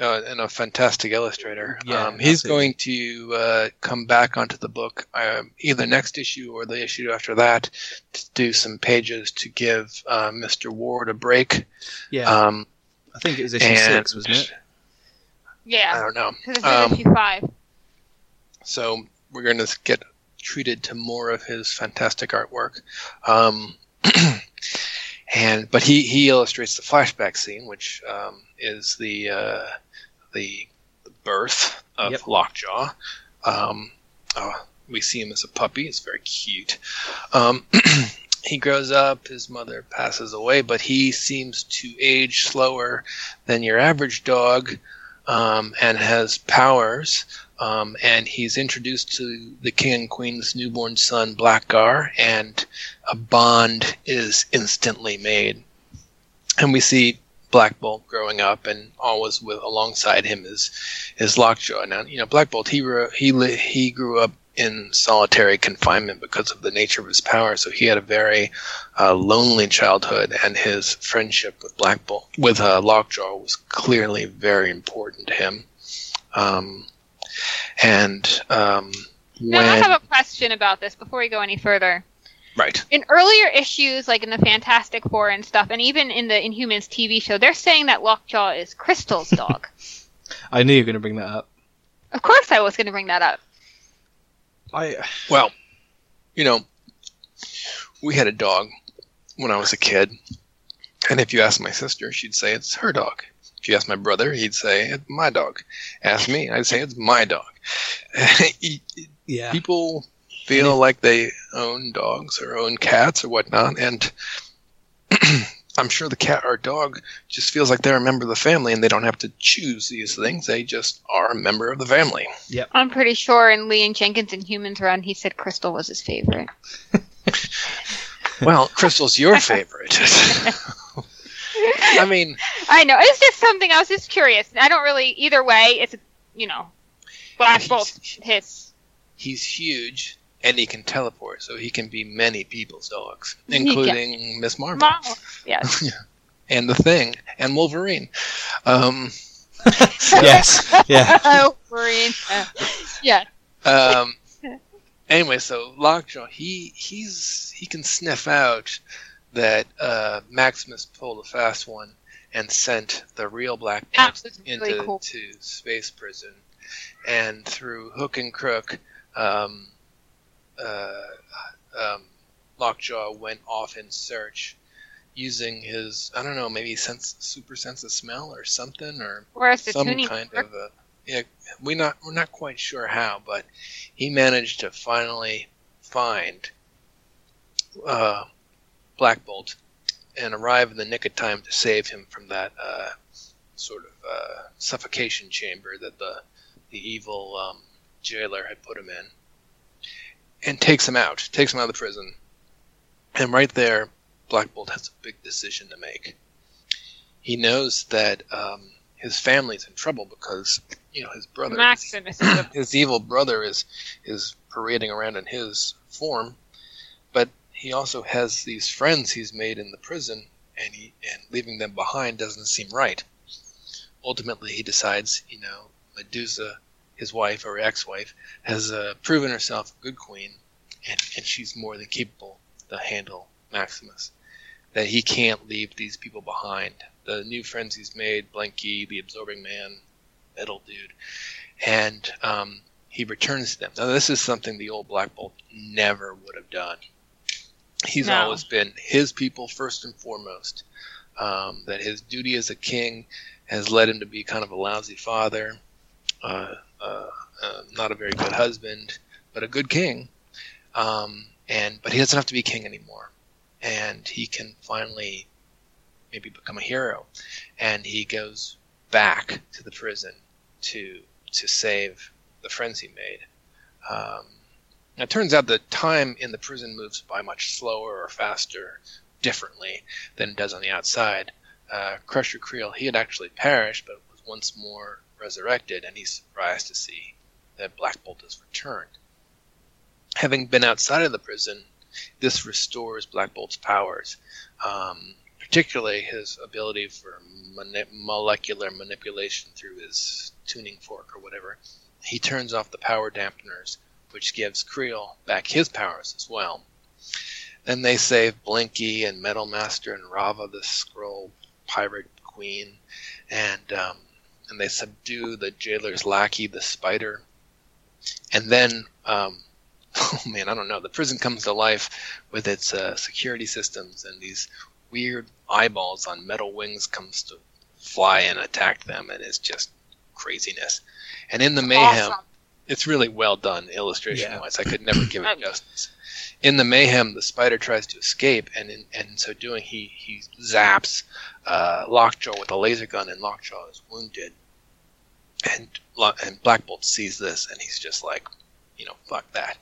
And a fantastic illustrator. Yeah, he's going to come back onto the book either next issue or the issue after that to do some pages to give Mr. Ward a break. Yeah, I think it was issue 6, wasn't it? Yeah, I don't know. It's issue 5. So we're going to get treated to more of his fantastic artwork, but he illustrates the flashback scene, which is the birth of Lockjaw. We see him as a puppy; it's very cute. He grows up, his mother passes away, but he seems to age slower than your average dog. And has powers, and he's introduced to the king and queen's newborn son, Blackgar, and a bond is instantly made. And we see Black Bolt growing up, and always alongside him is Lockjaw. Now, Black Bolt, he grew up in solitary confinement because of the nature of his power, so he had a very lonely childhood, and his friendship with Lockjaw was clearly very important to him. I have a question about this before we go any further. Right. In earlier issues, like in the Fantastic Four and stuff, and even in the Inhumans TV show, they're saying that Lockjaw is Crystal's dog. I knew you were going to bring that up. Of course I was going to bring that up. We had a dog when I was a kid, and if you asked my sister, she'd say it's her dog. If you asked my brother, he'd say it's my dog. Ask me, I'd say it's my dog. People feel like they own dogs or own cats or whatnot, and I'm sure the cat or dog just feels like they're a member of the family, and they don't have to choose these things. They just are a member of the family. Yep. I'm pretty sure in Lee and Jenkins' Inhumans run, he said Crystal was his favorite. Well, Crystal's your favorite. I mean, I know, it's just something I was just curious. I don't really, either way, it's, you know, Black Bolt, his. He's huge, and he can teleport, so he can be many people's dogs, including Ms. Marvel. Yes. Yeah. And the Thing, and Wolverine. Yes. Yeah. Wolverine. Yeah. Anyway, so Lockjaw, he can sniff out that Maximus pulled a fast one and sent the real Black Bolt into space prison, and through hook and crook, Lockjaw went off in search using his, I don't know, maybe super sense of smell or something, or some kind of a... Yeah, we're not quite sure how, but he managed to finally find Black Bolt and arrive in the nick of time to save him from that sort of suffocation chamber that the evil jailer had put him in, and takes him out of the prison. And right there, Black Bolt has a big decision to make. He knows that his family's in trouble because, you know, his brother, Maximus, his evil brother, is parading around in his form, but he also has these friends he's made in the prison, and leaving them behind doesn't seem right. Ultimately, he decides, you know, Medusa, his wife or ex-wife, has proven herself a good queen, and she's more than capable to handle Maximus. That he can't leave these people behind. The new friends he's made, Blanky, the absorbing man, metal dude, and he returns to them. Now, this is something the old Black Bolt never would have done. He's always been his people first and foremost. That his duty as a king has led him to be kind of a lousy father, not a very good husband, but a good king. But he doesn't have to be king anymore. And he can finally maybe become a hero. And he goes back to the prison to save the friends he made. It turns out that time in the prison moves by much slower or faster, differently than it does on the outside. Crusher Creel, he had actually perished, but was once more resurrected, and he's surprised to see that Black Bolt has returned. Having been outside of the prison, this restores Black Bolt's powers, particularly his ability for molecular manipulation through his tuning fork or whatever. He turns off the power dampeners, which gives Creel back his powers as well. Then they save Blinky and Metal Master and Rava, the Skrull pirate queen, and they subdue the jailer's lackey, the Spider. And then... oh man, I don't know. The prison comes to life with its security systems, and these weird eyeballs on metal wings comes to fly and attack them, and it's just craziness. And in the mayhem, awesome. It's really well done illustration-wise. Yeah. I could never give it justice. In the mayhem, the Spider tries to escape, and in so doing, he zaps Lockjaw with a laser gun, and Lockjaw is wounded. And Black Bolt sees this, and he's just like, you know, fuck that.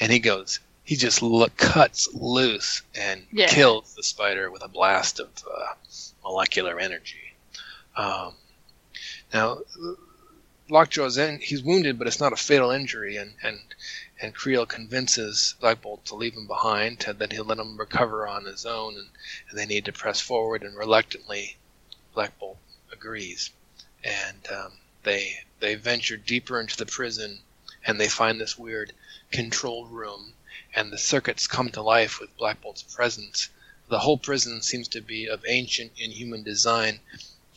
And he goes, he just cuts loose and kills the Spider with a blast of molecular energy. Now, Lockjaw's he's wounded, but it's not a fatal injury, and Creel convinces Black Bolt to leave him behind, and then he'll let him recover on his own, and they need to press forward, and reluctantly, Black Bolt agrees. And they venture deeper into the prison, and they find this weird control room, and the circuits come to life with Black Bolt's presence. The whole prison seems to be of ancient Inhuman design,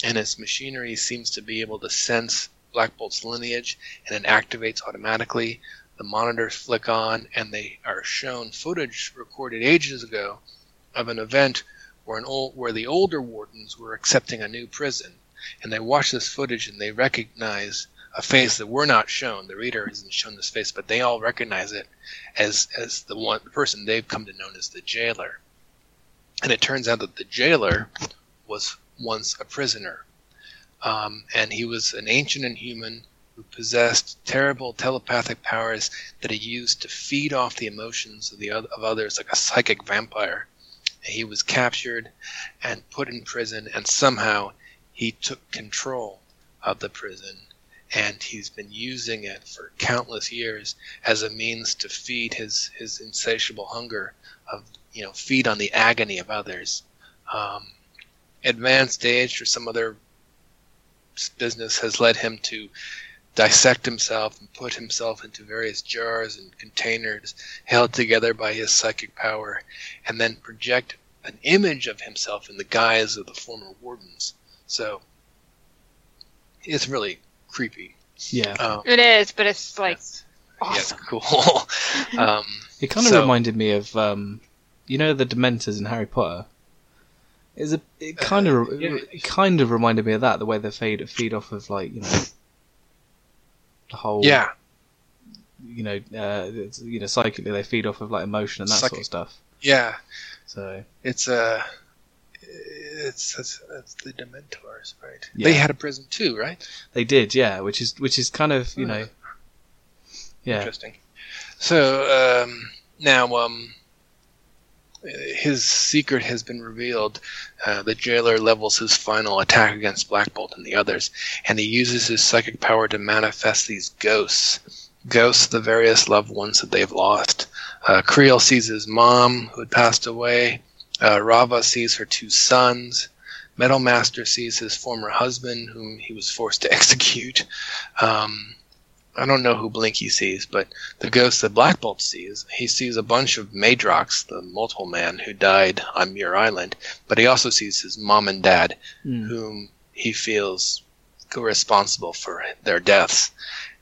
and its machinery seems to be able to sense Black Bolt's lineage, and it activates automatically. The monitors flick on, and they are shown footage recorded ages ago of an event where the older wardens were accepting a new prison, and they watch this footage and they recognize a face that we're not shown. The reader isn't shown this face, but they all recognize it as the person they've come to know as the jailer. And it turns out that the jailer was once a prisoner, and he was an ancient Inhuman who possessed terrible telepathic powers that he used to feed off the emotions of others, like a psychic vampire. He was captured and put in prison, and somehow he took control of the prison, and he's been using it for countless years as a means to feed his insatiable hunger of, you know, feed on the agony of others. Advanced age or some other business has led him to dissect himself and put himself into various jars and containers held together by his psychic power, and then project an image of himself in the guise of the former wardens. So it's really creepy. Yeah, it is, but it's like awesome. Yeah, cool. It kind of reminded me of you know, the Dementors in Harry Potter. It kind of reminded me of that, the way they feed off of, like, you know, the whole, you know, psychically they feed off of, like, emotion and that sort of stuff. Yeah. So it's the Dementors, right? Yeah. They had a prison too, right? They did, yeah. Which is kind of you know, yeah, interesting. So now. His secret has been revealed. The jailer levels his final attack against Black Bolt and the others, and he uses his psychic power to manifest these ghosts of the various loved ones that they've lost. Creel sees his mom, who had passed away. Rava sees her two sons. Metal Master sees his former husband, whom he was forced to execute. I don't know who Blinky sees, but the ghost that Black Bolt sees, he sees a bunch of Madrox, the multiple man who died on Muir Island, but he also sees his mom and dad, whom he feels responsible for their deaths.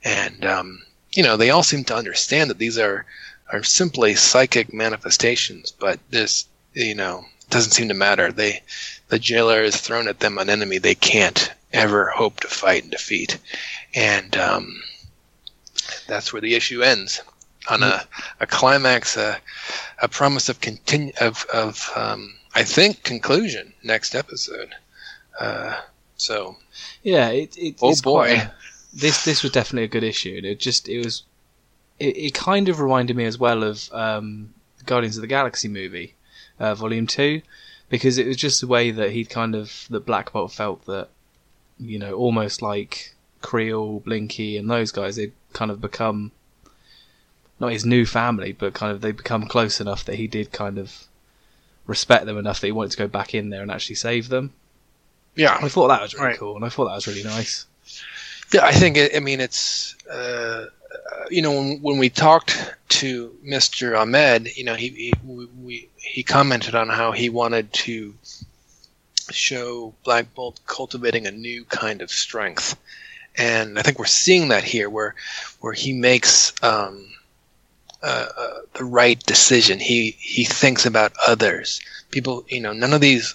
And, you know, they all seem to understand that these are simply psychic manifestations, but this, you know, doesn't seem to matter. The jailer has thrown at them an enemy they can't ever hope to fight and defeat. And, that's where the issue ends, on a climax, a promise of I think conclusion next episode. So yeah, it's boy, this was definitely a good issue. And it kind of reminded me as well of the Guardians of the Galaxy movie, Volume 2, because it was just the way that that Black Bolt felt that, you know, almost like Creel, Blinky, and those guys, they kind of become not his new family, but kind of they become close enough that he did kind of respect them enough that he wanted to go back in there and actually save them. Yeah, I thought that was really cool, and I thought that was really nice. Yeah, I think it's you know, when we talked to Mr. Ahmed, you know, he commented on how he wanted to show Black Bolt cultivating a new kind of strength. And I think we're seeing that here, where he makes the right decision. He thinks about others. People, you know, none of these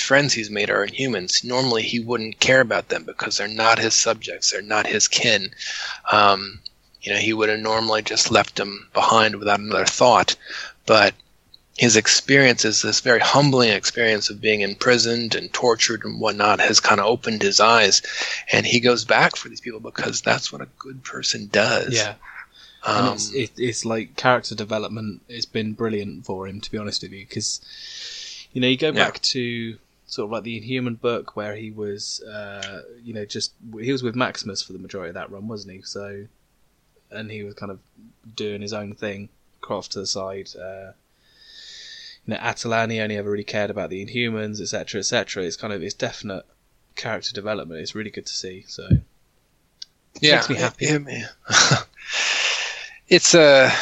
friends he's made are Inhumans. Normally, he wouldn't care about them because they're not his subjects. They're not his kin. You know, he would have normally just left them behind without another thought. But his experience is this very humbling experience of being imprisoned and tortured and whatnot has kind of opened his eyes, and he goes back for these people because that's what a good person does. Yeah, and it's like character development. It's been brilliant for him, to be honest with you, because, you know, you go back to sort of like the Inhuman book where he was, you know, just he was with Maximus for the majority of that run, wasn't he? So, and he was kind of doing his own thing, off to the side. You know, Attilan, he only ever really cared about the Inhumans, etc., etc. It's kind of, it's definite character development. It's really good to see. So, yeah, makes me happy. Yeah.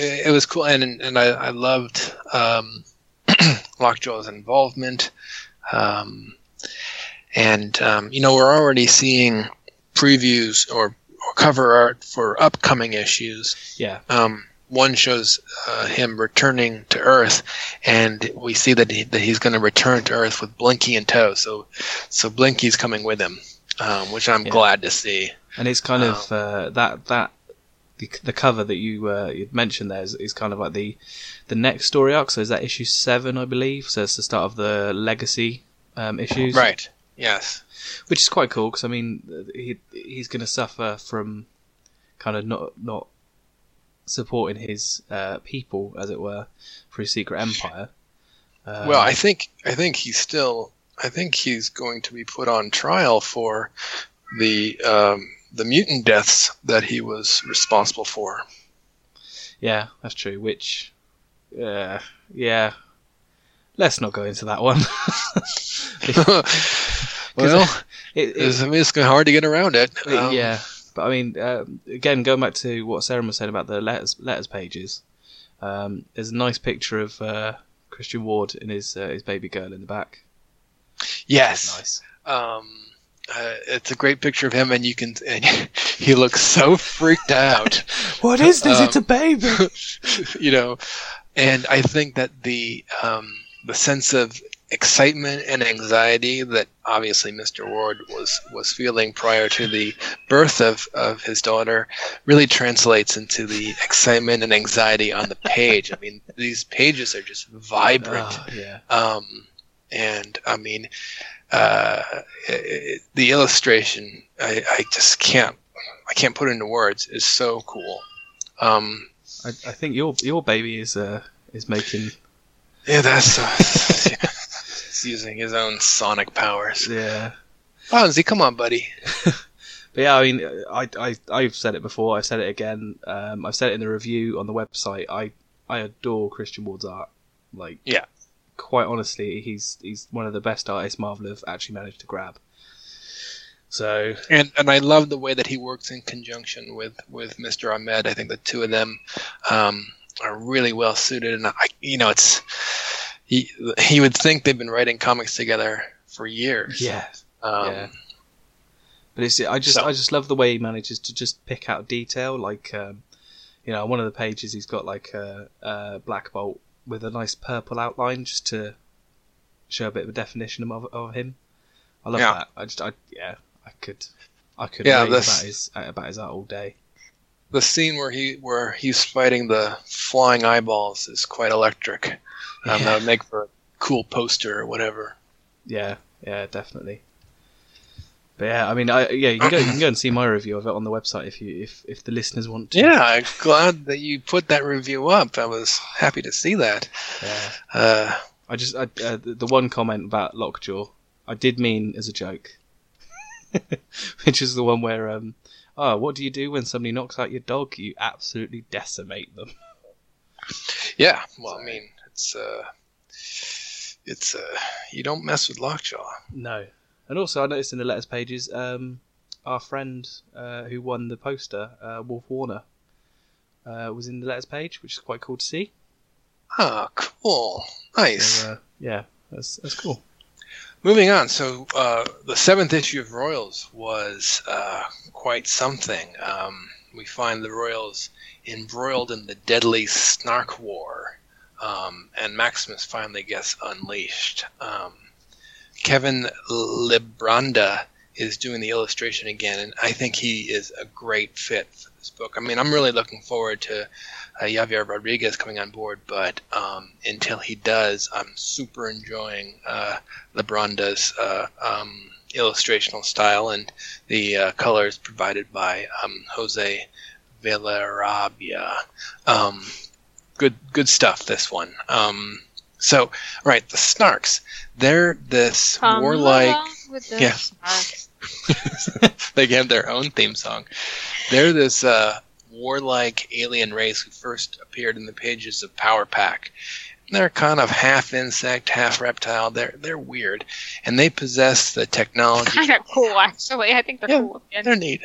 It was cool, and I loved Lockjaw's involvement, and you know, we're already seeing previews or cover art for upcoming issues. Yeah. One shows him returning to Earth, and we see that he's going to return to Earth with Blinky in tow. So Blinky's coming with him, which I'm glad to see. And it's kind of the cover that you'd mentioned there is kind of like the next story arc. So is that issue 7, I believe? So it's the start of the Legacy issues, right? Yes, which is quite cool because I mean he's going to suffer from kind of not supporting his people, as it were, for his secret empire. Well, I think he's still. I think he's going to be put on trial for the mutant deaths that he was responsible for. Yeah, that's true. Which, yeah, let's not go into that one. Well, it's hard to get around it. Yeah, but I mean, again, going back to what Sarah was saying about the letters pages, there's a nice picture of Christian Ward and his baby girl in the back. Yes, nice. It's a great picture of him, and you can. And he looks so freaked out. What is this? It's a baby. You know, and I think that the sense of excitement and anxiety that obviously Mr. Ward was feeling prior to the birth of his daughter really translates into the excitement and anxiety on the page. I mean, these pages are just vibrant. Oh, yeah. And I mean, the illustration, I just can't put into words. It's so cool. I think your baby is making. Yeah, that's he's using his own sonic powers. Yeah, Fonzie, come on, buddy. But yeah, I mean, I've said it before. I've said it again. I've said it in the review on the website. I adore Christian Ward's art. Like, yeah. Quite honestly, he's one of the best artists Marvel have actually managed to grab. So and I love the way that he works in conjunction with Mr. Ahmed. I think the two of them are really well suited, and it's he would think they've been writing comics together for years. Yeah, yeah. But I just love the way he manages to just pick out detail. Like on one of the pages he's got like a Black Bolt with a nice purple outline, just to show a bit of a definition of him. I love that. I could read about his art all day. The scene where he's fighting the flying eyeballs is quite electric. That would make for a cool poster or whatever. Yeah, definitely. But yeah, I mean, you can go and see my review of it on the website if the listeners want to. Yeah, I'm glad that you put that review up. I was happy to see that. Yeah. I the one comment about Lockjaw, I did mean as a joke, which is the one where, what do you do when somebody knocks out your dog? You absolutely decimate them. Yeah, well, I mean, it's you don't mess with Lockjaw. No. And also, I noticed in the letters pages, our friend who won the poster, Wolf Warner, was in the letters page, which is quite cool to see. Ah, cool. Nice. So, that's cool. Moving on. So the 7th issue of Royals was quite something. We find the Royals embroiled in the deadly Snark War, and Maximus finally gets unleashed. Kevin Libranda is doing the illustration again, and I think he is a great fit for this book. I mean, I'm really looking forward to Javier Rodriguez coming on board, but until he does, I'm super enjoying Libranda's illustrational style and the colors provided by Jose Villarabia. Good stuff, this one. So, right, the Snarks. They're this warlike. Yeah. They have their own theme song. They're this warlike alien race who first appeared in the pages of Power Pack. And they're kind of half insect, half reptile. They're weird, and they possess the technology. Kind of cool, actually. I think they're cool. Yeah, they're neat.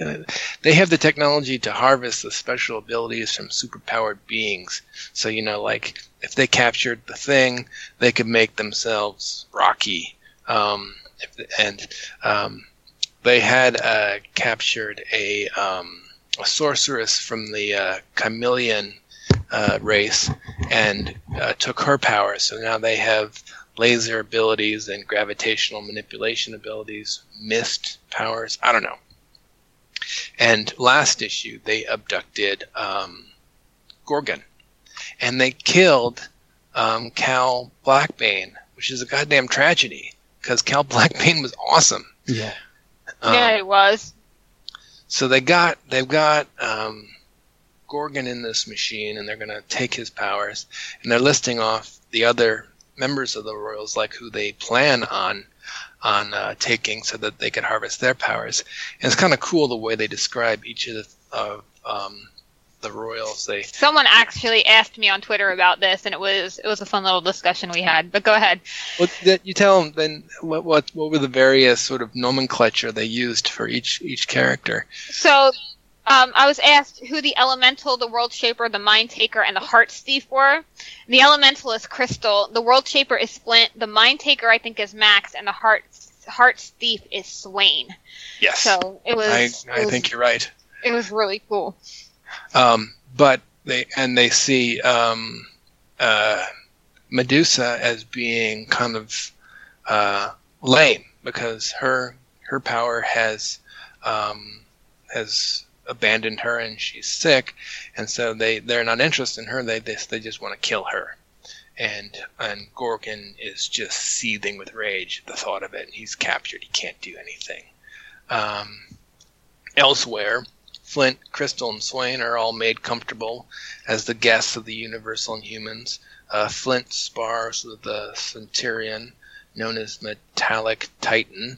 They have the technology to harvest the special abilities from superpowered beings. So if they captured the Thing, they could make themselves rocky. They had captured a sorceress from the Chameleon race and took her power. So now they have laser abilities and gravitational manipulation abilities, mist powers. I don't know. And last issue, they abducted Gorgon. And they killed Cal Blackbane, which is a goddamn tragedy because Cal Blackbane was awesome. Yeah, it was. So they've got Gorgon in this machine, and they're going to take his powers, and they're listing off the other members of the Royals, like who they plan on taking, so that they could harvest their powers. And it's kind of cool the way they describe each of the Royals. Someone actually asked me on Twitter about this, and it was a fun little discussion we had. But go ahead. Well, you tell them then what were the various sort of nomenclature they used for each character. So I was asked who the Elemental, the World Shaper, the Mind Taker, and the Heart Thief were. The Elemental is Crystal. The World Shaper is Flint. The Mind Taker, I think, is Max, and the Heart Thief is Swain. Yes. So it was. I think you're right. It was really cool. But they see Medusa as being kind of lame because her power has abandoned her and she's sick, and so they're not interested in her. They just want to kill her, and Gorgon is just seething with rage at the thought of it. And he's captured. He can't do anything. Elsewhere, Flint, Crystal, and Swain are all made comfortable as the guests of the Universal Inhumans. Flint spars with the Centurion, known as Metallic Titan,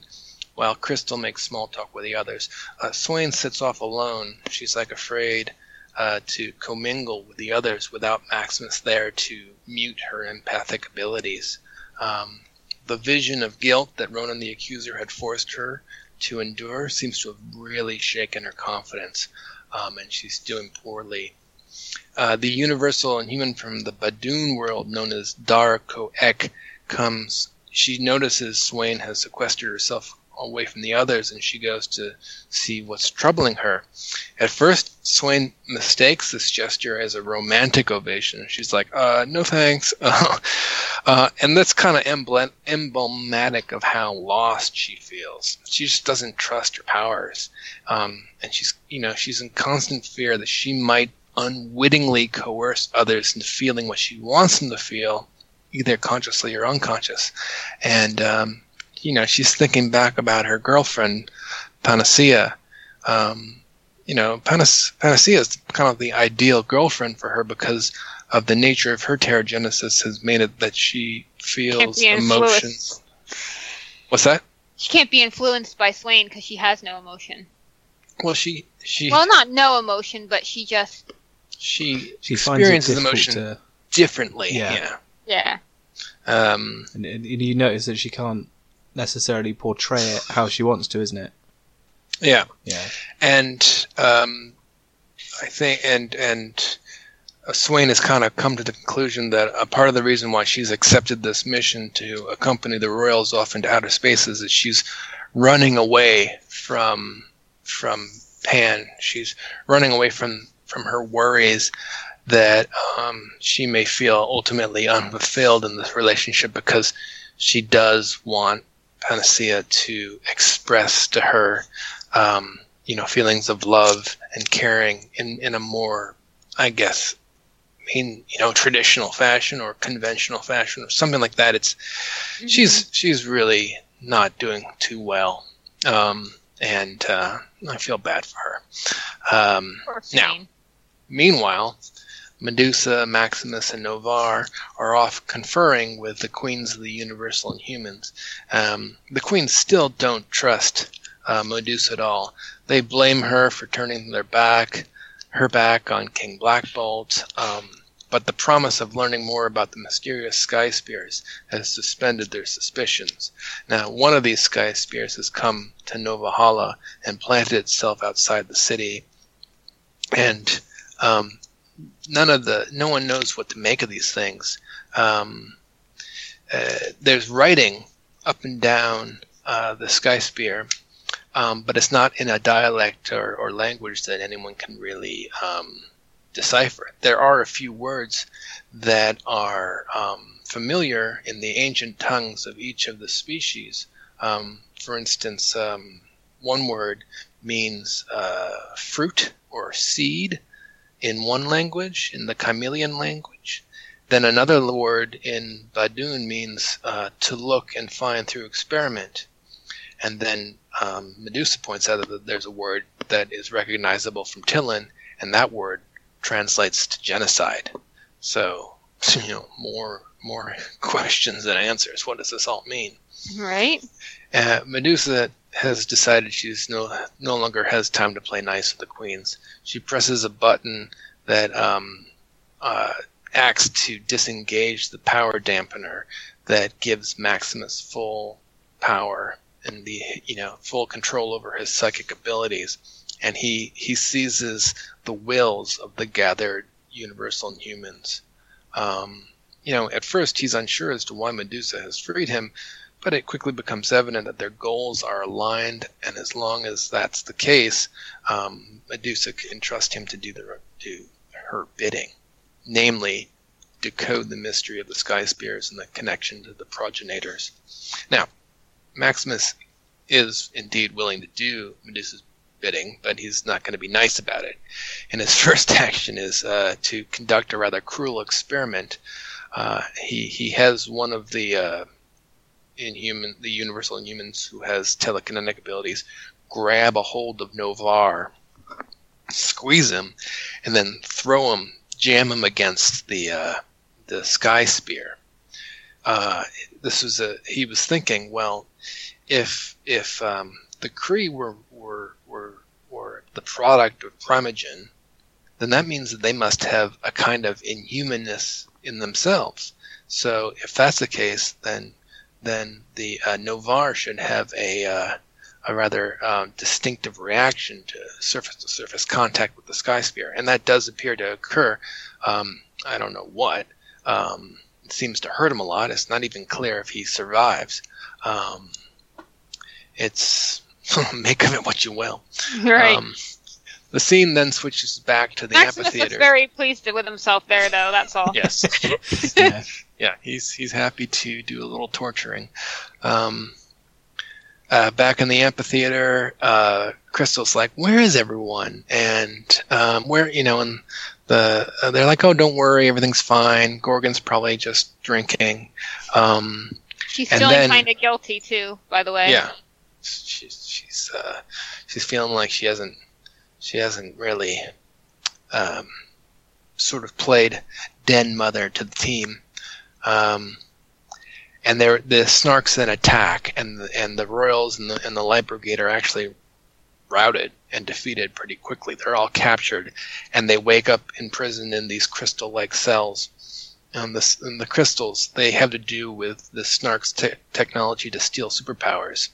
while Crystal makes small talk with the others. Swain sits off alone. She's afraid to commingle with the others without Maximus there to mute her empathic abilities. The vision of guilt that Ronan the Accuser had forced her to endure seems to have really shaken her confidence, and she's doing poorly. The Universal Inhuman from the Badoon world, known as Dar Ko'ek, comes. She notices Swain has sequestered herself away from the others, and she goes to see what's troubling her. At first, Swain mistakes this gesture as a romantic ovation. She's like, no thanks. And that's kind of emblematic of how lost she feels. She just doesn't trust her powers. And she's in constant fear that she might unwittingly coerce others into feeling what she wants them to feel, either consciously or unconscious. And, she's thinking back about her girlfriend, Panacea. Panacea is kind of the ideal girlfriend for her because of the nature of her pterogenesis has made it that she feels emotions. What's that? She can't be influenced by Swain because she has no emotion. Well, Well, not no emotion, but she just... She experiences emotion differently. Yeah. And you notice that she can't necessarily portray it how she wants to, isn't it? Yeah. And I think Swain has kind of come to the conclusion that a part of the reason why she's accepted this mission to accompany the Royals off into outer space is that she's running away from Pan. She's running away from her worries that she may feel ultimately unfulfilled in this relationship because she does want Panacea to express to her, feelings of love and caring in a more, I guess, traditional fashion or conventional fashion or something like that. It's mm-hmm. she's really not doing too well, and I feel bad for her. Now, meanwhile, Medusa, Maximus, and Novar are off conferring with the Queens of the Universal Inhumans. The Queens still don't trust Medusa at all. They blame her for turning her back on King Black Bolt, but the promise of learning more about the mysterious Sky Spears has suspended their suspicions. Now, one of these Sky Spears has come to Novahala and planted itself outside the city, and... no one knows what to make of these things. There's writing up and down the Sky Spear, but it's not in a dialect or language that anyone can really decipher. There are a few words that are familiar in the ancient tongues of each of the species. For instance, one word means fruit or seed in one language, in the Chimelian language. Then another word in Badoon means to look and find through experiment. And then Medusa points out that there's a word that is recognizable from Tillin, and that word translates to genocide. So, more more questions than answers. What does this all mean? Right. Medusa has decided she's no longer has time to play nice with the queens. She presses a button that acts to disengage the power dampener that gives Maximus full power and the full control over his psychic abilities. And he seizes the wills of the gathered Universal Inhumans. At first he's unsure as to why Medusa has freed him, but it quickly becomes evident that their goals are aligned, and as long as that's the case, Medusa can trust him to do her bidding, namely decode the mystery of the Sky Spears and the connection to the progenitors. Now, Maximus is indeed willing to do Medusa's bidding, but he's not going to be nice about it. And his first action is to conduct a rather cruel experiment. He has one of the Universal Inhumans who has telekinetic abilities grab a hold of Novar, squeeze him, and then throw him, jam him against the Sky Spear. He was thinking, well, if the Kree were the product of Primogen, then that means that they must have a kind of inhumanness in themselves. So if that's the case, then the Novar should have a rather distinctive reaction to surface-to-surface contact with the Sky Spear, and that does appear to occur. I don't know what. It seems to hurt him a lot. It's not even clear if he survives. It's... make of it what you will. Right. The scene then switches back to the amphitheater. Maximus was very pleased with himself there, though. That's all. Yes. Yeah. He's happy to do a little torturing. Back in the amphitheater, Crystal's like, "Where is everyone?" And they're like, "Oh, don't worry, everything's fine. Gorgon's probably just drinking." She's feeling kind of guilty too, by the way. Yeah. She's feeling like she hasn't really sort of played den mother to the team. And the Snarks then attack, and the Royals and the Light Brigade are actually routed and defeated pretty quickly. They're all captured, and they wake up imprisoned in these crystal-like cells. And the crystals, they have to do with the Snarks' technology to steal superpowers.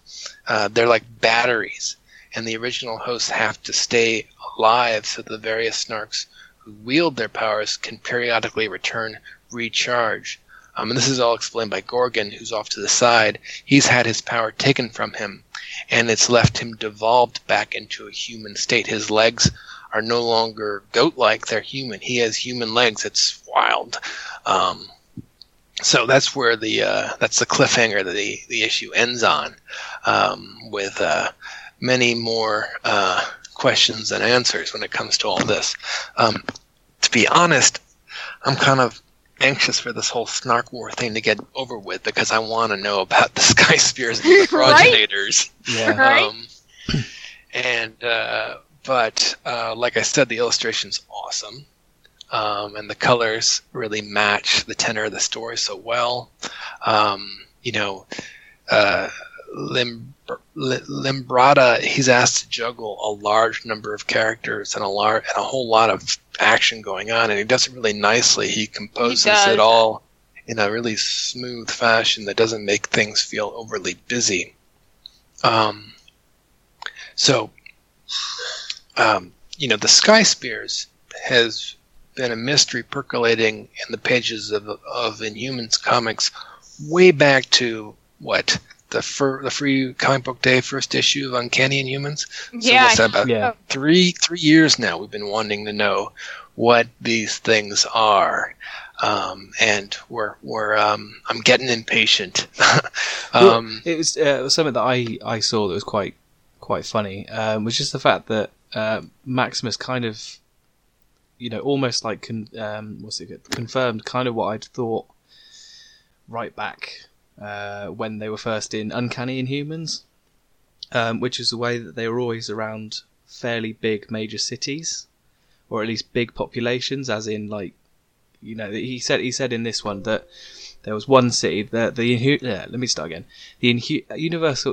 They're like batteries, and the original hosts have to stay alive so the various Snarks who wield their powers can periodically return, recharge. And this is all explained by Gorgon, who's off to the side. He's had his power taken from him, and it's left him devolved back into a human state. His legs are no longer goat-like, they're human. He has human legs. It's wild. So that's where that's the cliffhanger that the issue ends on, with many more questions than answers when it comes to all this. To be honest, I'm kind of anxious for this whole Snark War thing to get over with because I want to know about the Sky Spears and the progenitors. Right? Yeah. But like I said, the illustration's awesome. And the colors really match the tenor of the story so well. Limbrada, he's asked to juggle a large number of characters and a whole lot of action going on, and he does it really nicely. He composes it all in a really smooth fashion that doesn't make things feel overly busy. The Sky Spears has been a mystery percolating in the pages of Inhumans comics way back to what the Free Comic Book Day first issue of Uncanny Inhumans. Yeah, so about three years now we've been wanting to know what these things are, and we're I'm getting impatient. It was something that I saw that was quite funny. Was just the fact that Maximus kind of, almost like confirmed kind of what I'd thought right back when they were first in Uncanny Inhumans, which is the way that they were always around fairly big major cities, or at least big populations, as in, he said in this one that There was one city that the Universal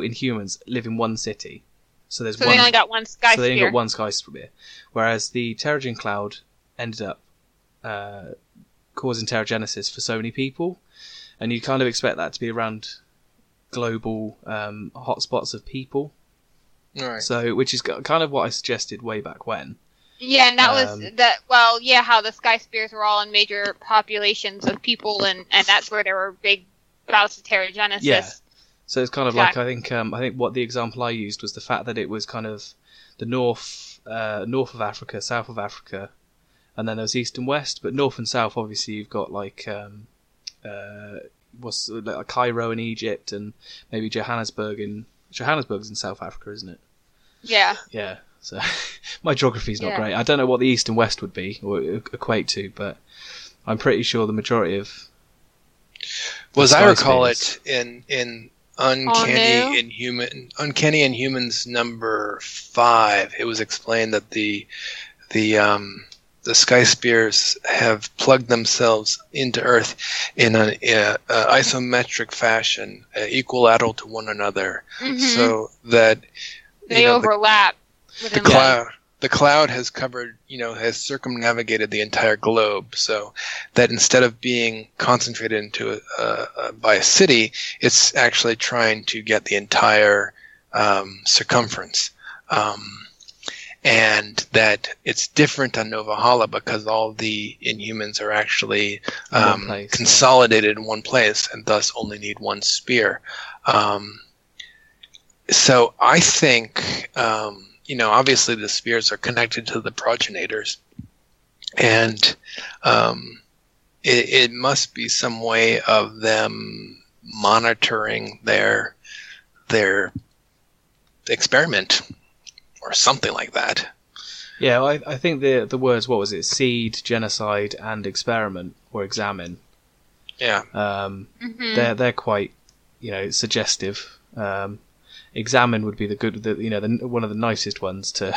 Inhumans live in one city, so there's they only got one skyscraper. So they only got one skyscraper, whereas the Terrigen Cloud ended up causing Terrigenesis for so many people, and you kind of expect that to be around global hotspots of people. Right. So, which is kind of what I suggested way back when. Yeah, and that was that. Well, yeah, how the sky spears were all in major populations of people, and that's where there were big bouts of Terrigenesis. Yeah. So it's kind of like I think what the example I used was the fact that it was kind of the north of Africa, south of Africa, and then there was east and west. But north and south, obviously, you've got like Cairo in Egypt, and maybe Johannesburg in. Johannesburg's in South Africa, isn't it? Yeah. Yeah. So my geography's not great. I don't know what the East and West would be or equate to, but I'm pretty sure the majority of. Well, as I recall it, in Uncanny Inhumans number 5, it was explained that the Sky Spears have plugged themselves into Earth in an isometric fashion, equilateral to one another, so that they overlap. The cloud has covered, has circumnavigated the entire globe, so that instead of being concentrated into by a city, it's actually trying to get the entire circumference. And that it's different on Nova Hala because all the Inhumans are actually consolidated in one place and thus only need one spear. So I think, obviously the spears are connected to the progenitors. And it must be some way of them monitoring their experiment. Or something like that. Yeah, I think the words, what was it? Seed, genocide, and experiment, or examine. Yeah. They're quite, suggestive. Examine would be one of the nicest ones to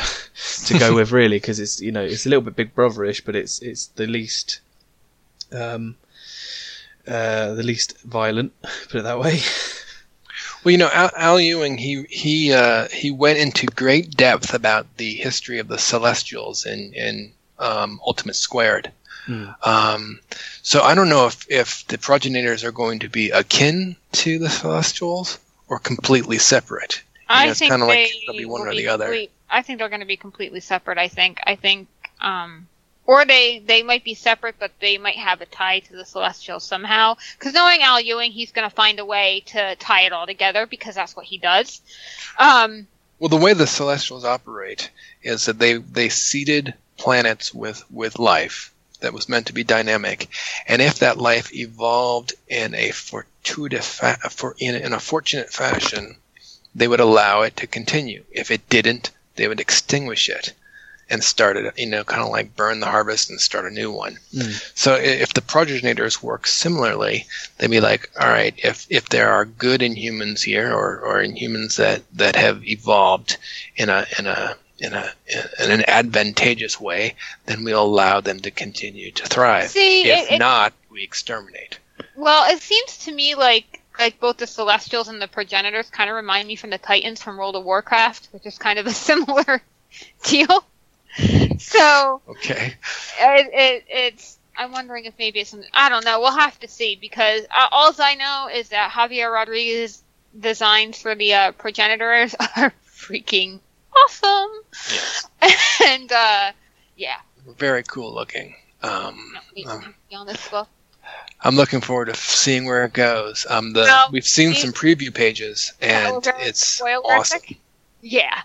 go with, really, because it's it's a little bit Big Brother-ish, but it's the least violent. Put it that way. Well, Al Ewing, he went into great depth about the history of the Celestials in Ultimate Squared. So I don't know if the progenitors are going to be akin to the Celestials or completely separate. I think it's it'll be one or the other. I think they're going to be completely separate. Or they might be separate, but they might have a tie to the Celestials somehow. Because knowing Al Ewing, he's going to find a way to tie it all together because that's what he does. Well, the way the Celestials operate is that they seeded planets with life that was meant to be dynamic, and if that life evolved in a fortunate fashion, they would allow it to continue. If it didn't, they would extinguish it. And started, kind of like burn the harvest and start a new one. So if the progenitors work similarly, they'd be like, all right, if there are good Inhumans here or Inhumans that have evolved in an advantageous way, then we'll allow them to continue to thrive. If not, we exterminate. Well, it seems to me like both the Celestials and the progenitors kind of remind me from the Titans from World of Warcraft, which is kind of a similar deal. So okay, it's. I'm wondering if maybe it's something. I don't know. We'll have to see because all I know is that Javier Rodriguez's designs for the progenitors are freaking awesome. Yes. And very cool looking. I'm looking forward to seeing where it goes. We've seen some preview pages and it's awesome. Yeah,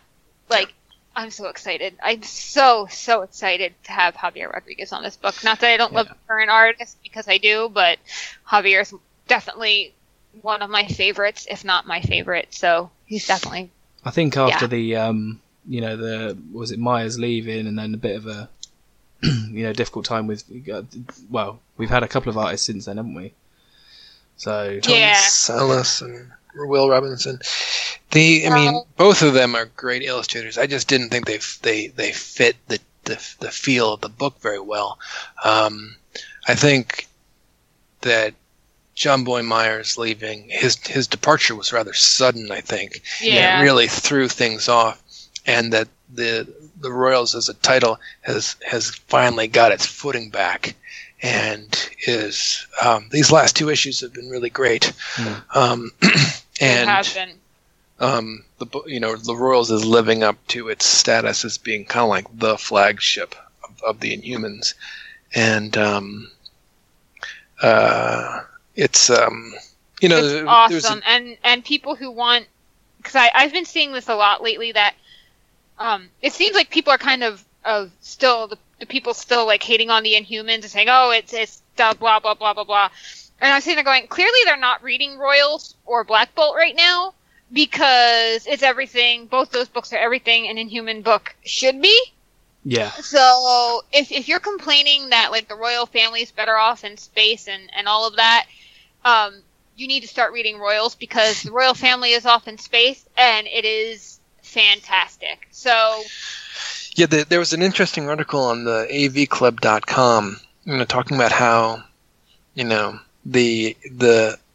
I'm so excited. I'm so excited to have Javier Rodriguez on this book. Not that I don't love the current artist, because I do, but Javier's definitely one of my favorites, if not my favorite. So he's definitely. I think after the, was it Maya's leaving, and then a bit of a, difficult time with. Well, we've had a couple of artists since then, haven't we? So Tom Sellis and Will Robinson. Both of them are great illustrators. I just didn't think they fit the feel of the book very well. I think that John Boy Myers leaving, his departure was rather sudden, I think. Yeah. It really threw things off, and that the Royals as a title has finally got its footing back, and is these last two issues have been really great. Mm. And it has been. The Royals is living up to its status as being kind of like the flagship of the Inhumans, and it's awesome. And people who want, because I've been seeing this a lot lately, that it seems like people are kind of still the people still like hating on the Inhumans and saying, oh, it's blah blah blah blah blah blah. And I'm sitting there going, clearly they're not reading Royals or Black Bolt right now, because it's everything. Both those books are everything an Inhuman book should be. Yeah. So if you're complaining that like the royal family's better off in space and all of that, you need to start reading Royals, because the royal family is off in space and it is fantastic. So yeah, there was an interesting article on the avclub.com, talking about how, the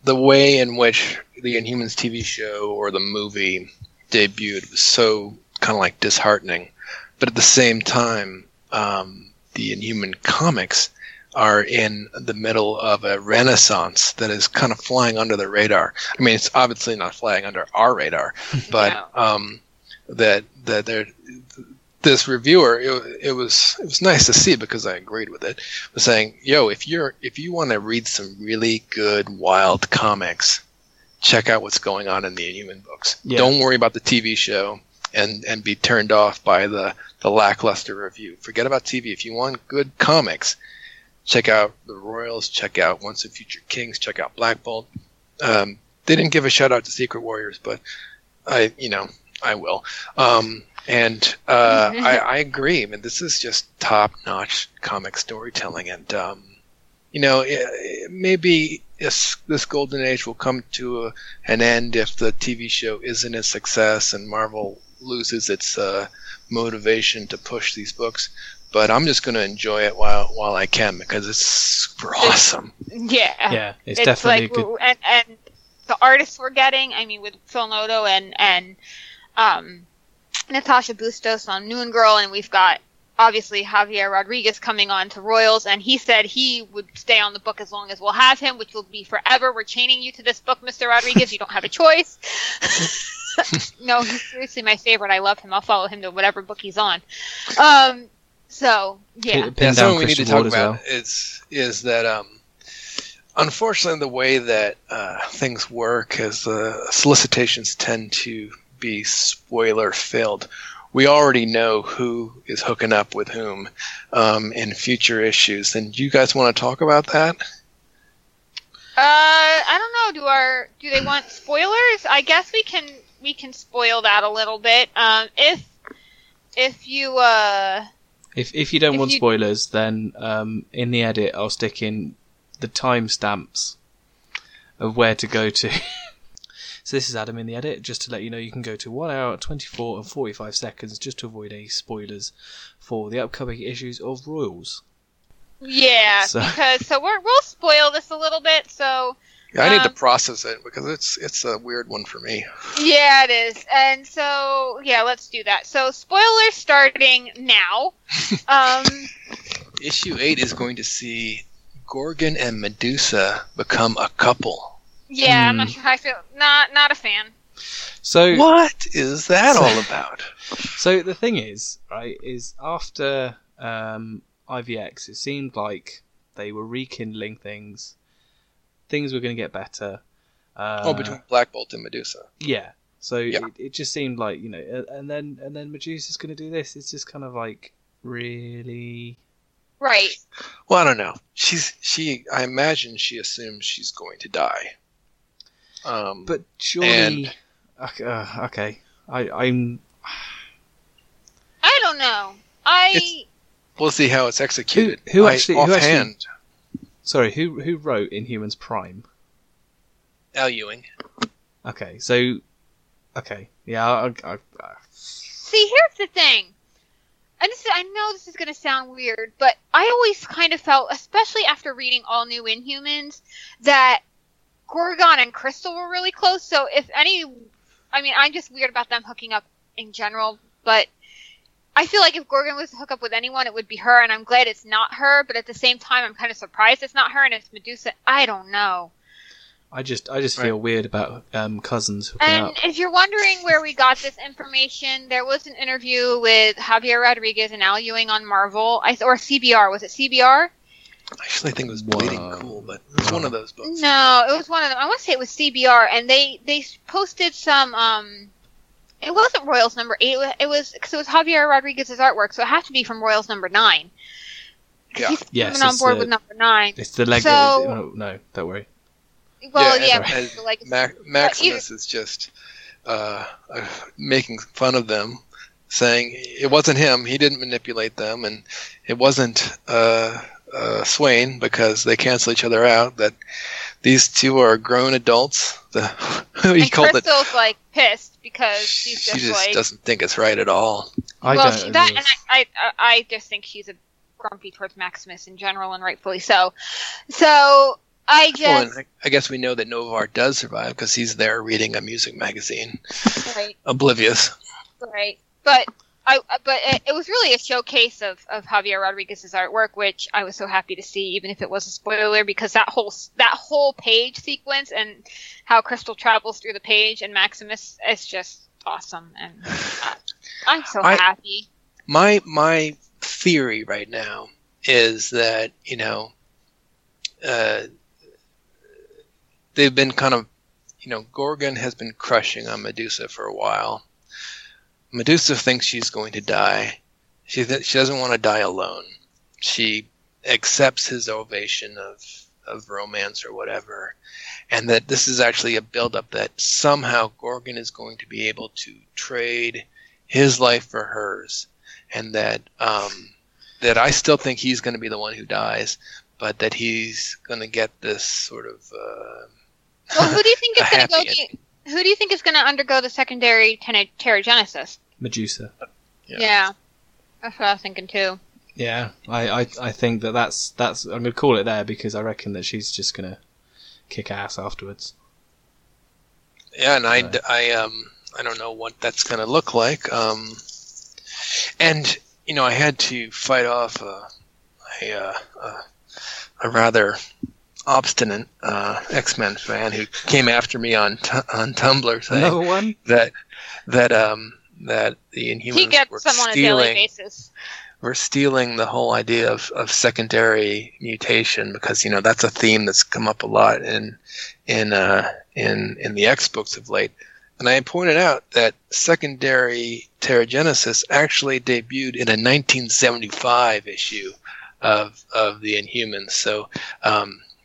way in which the Inhumans TV show or the movie debuted was so kind of like disheartening. But at the same time, the Inhuman comics are in the middle of a renaissance that is kind of flying under the radar. I mean, it's obviously not flying under our radar, but this reviewer, it was nice to see, because I agreed with it, was saying, "Yo, if you want to read some really good wild comics, check out what's going on in the Inhuman books. Yeah. Don't worry about the TV show." And be turned off by the lackluster review. Forget about TV. If you want good comics, check out the Royals, check out Once and Future Kings, check out Black Bolt. They didn't give a shout out to Secret Warriors, but I will. I agree. I mean, this is just top notch comic storytelling, and maybe this golden age will come to an end if the TV show isn't a success and Marvel loses its motivation to push these books. But I'm just going to enjoy it while I can, because it's super awesome. Yeah, it's definitely like, good. And the artists we're getting, I mean, with Phil Noto and Natasha Bustos on Noon Girl, and we've got, obviously, Javier Rodriguez coming on to Royals, and he said he would stay on the book as long as we'll have him, which will be forever. We're chaining you to this book, Mr. Rodriguez. You don't have a choice. No, he's seriously my favorite. I love him. I'll follow him to whatever book he's on. So, yeah. That's what we need to talk about is that, unfortunately, the way that things work is solicitations tend to be spoiler-filled. We already know who is hooking up with whom in future issues. And do you guys want to talk about that? I don't know. Do they want spoilers? I guess we can spoil that a little bit. If you don't want spoilers, then in the edit I'll stick in the timestamps of where to go to. So this is Adam in the edit, just to let you know you can go to 1 hour, 24 and 45 seconds just to avoid any spoilers for the upcoming issues of Royals. Yeah, so we'll spoil this a little bit, so... Yeah, I need to process it, because it's a weird one for me. Yeah, it is. And so, yeah, let's do that. So, spoilers starting now. Issue 8 is going to see Gorgon and Medusa become a couple. Yeah, I'm not sure how I feel. Not a fan. So what is that all about? So the thing is, right, is after IVX, it seemed like they were rekindling things. Things were going to get better. Between Black Bolt and Medusa. Yeah. So it just seemed like, and then Medusa's going to do this. It's just kind of like, really. Right. Well, I don't know. I imagine she assumes she's going to die. But surely... Okay. I don't know. We'll see how it's executed. Who wrote Inhumans Prime? Al Ewing. Okay, so... Okay. Yeah, see, here's the thing. I know this is going to sound weird, but I always kind of felt, especially after reading All New Inhumans, that Gorgon and Crystal were really close, so if any... I mean, I'm just weird about them hooking up in general, but I feel like if Gorgon was to hook up with anyone, it would be her, and I'm glad it's not her, but at the same time, I'm kind of surprised it's not her, and it's Medusa. I don't know. I just feel weird about cousins hooking up. And if you're wondering where we got this information, there was an interview with Javier Rodriguez and Al Ewing on Marvel, or CBR. Was it CBR? Actually, I think it was Bleeding Cool, but it was one of those books. No, it was one of them. I want to say it was CBR, and they posted some... it wasn't Royals number 8. It was because it was Javier Rodriguez's artwork, so it had to be from Royals number 9. Yeah, he's coming on board with number 9. It's the Lego. So, no, don't worry. Well, and like Maximus is just making fun of them, saying it wasn't him. He didn't manipulate them, and it wasn't. Swain, because they cancel each other out, that these two are grown adults. And Crystal's like pissed because she just doesn't think it's right at all. I just think she's a grumpy towards Maximus in general, and rightfully so. So I just I guess we know that Novar does survive because he's there reading a music magazine, right? Oblivious, right? But it was really a showcase of Javier Rodriguez's artwork, which I was so happy to see, even if it was a spoiler, because that whole page sequence and how Crystal travels through the page and Maximus is just awesome, and I'm so happy. My theory right now is that they've been kind of Gorgon has been crushing on Medusa for a while. Medusa thinks she's going to die. She doesn't want to die alone. She accepts his ovation of romance or whatever, and that this is actually a build-up that somehow Gorgon is going to be able to trade his life for hers, and that that I still think he's going to be the one who dies, but that he's going to get this sort of well, who do you think is going to go to? Who do you think is going to undergo the secondary pterogenesis? Medusa. Yeah. That's what I was thinking too. Yeah, I think that's I'm going to call it there because I reckon that she's just going to kick ass afterwards. Yeah, and I don't know what that's going to look like. And I had to fight off a rather obstinate X-Men fan who came after me on Tumblr saying another one? that the Inhumans were stealing the whole idea of secondary mutation because that's a theme that's come up a lot in the X books of late. And I pointed out that secondary pterogenesis actually debuted in a 1975 issue of the Inhumans. So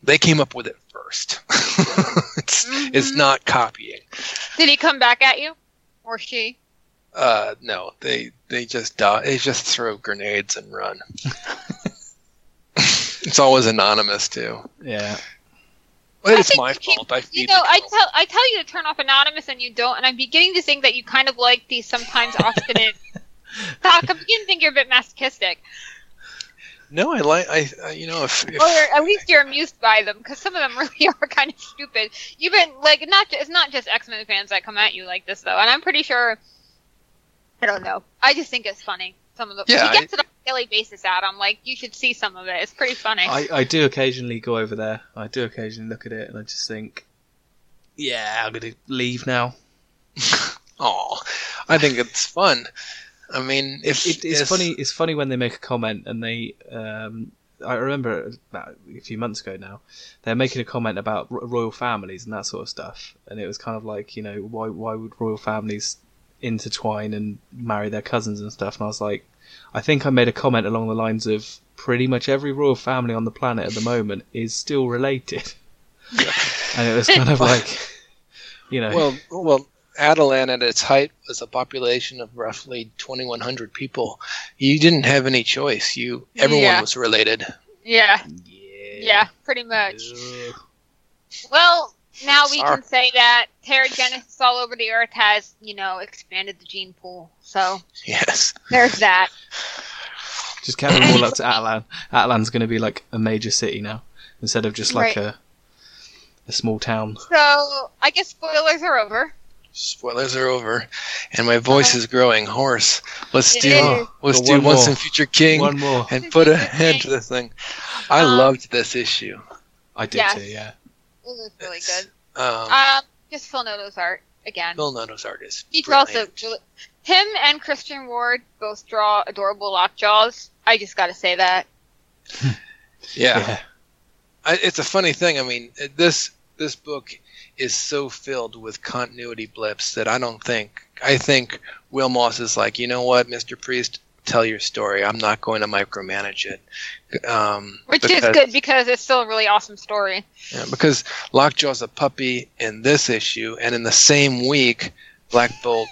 they came up with it first. It's not copying. Did he come back at you, or she? No, they just die. They just throw grenades and run. It's always anonymous too. Yeah. Well, it's my fault. I tell you to turn off anonymous, and you don't. And I'm beginning to think that you kind of like these sometimes obstinate talk. I'm beginning to think you're a bit masochistic. No, if or at least you're amused by them, because some of them really are kind of stupid. You've been like, it's not just X-Men fans that come at you like this though, and I'm pretty sure. I don't know. I just think it's funny. Some of the he gets it on a daily basis, Adam. Like, you should see some of it. It's pretty funny. I do occasionally go over there. I do occasionally look at it, and I just think, yeah, I'm gonna leave now. Oh, I think it's fun. I mean, it's funny. It's funny when they make a comment, and they. I remember a few months ago now, they're making a comment about royal families and that sort of stuff, and it was kind of like, why would royal families intertwine and marry their cousins and stuff? And I was like, I think I made a comment along the lines of pretty much every royal family on the planet at the moment is still related, and it was kind of like, well. Attilan at its height was a population of roughly 2,100 people. You didn't have any choice. Everyone was related. Yeah, pretty much. Ugh. Well, now we can say that pterogenesis all over the earth has, expanded the gene pool. So yes, there's that. Just count them all up to Attilan. Attilan's going to be like a major city now instead of just like a the small town. So, I guess spoilers are over. Spoilers are over, and my voice is growing hoarse. Let's do Once and Future King and put a hand to this thing. I loved this issue. I did too, yeah. It was really good. Just Phil Noto's art again. Phil Noto's art is brilliant. He's also him and Christian Ward both draw adorable lockjaws. I just got to say that. Yeah. It's a funny thing. I mean, this book is so filled with continuity blips that I think Will Moss is like, you know what, Mr. Priest, tell your story. I'm not going to micromanage it. Which is good because it's still a really awesome story. Yeah, because Lockjaw's a puppy in this issue, and in the same week, Black Bolt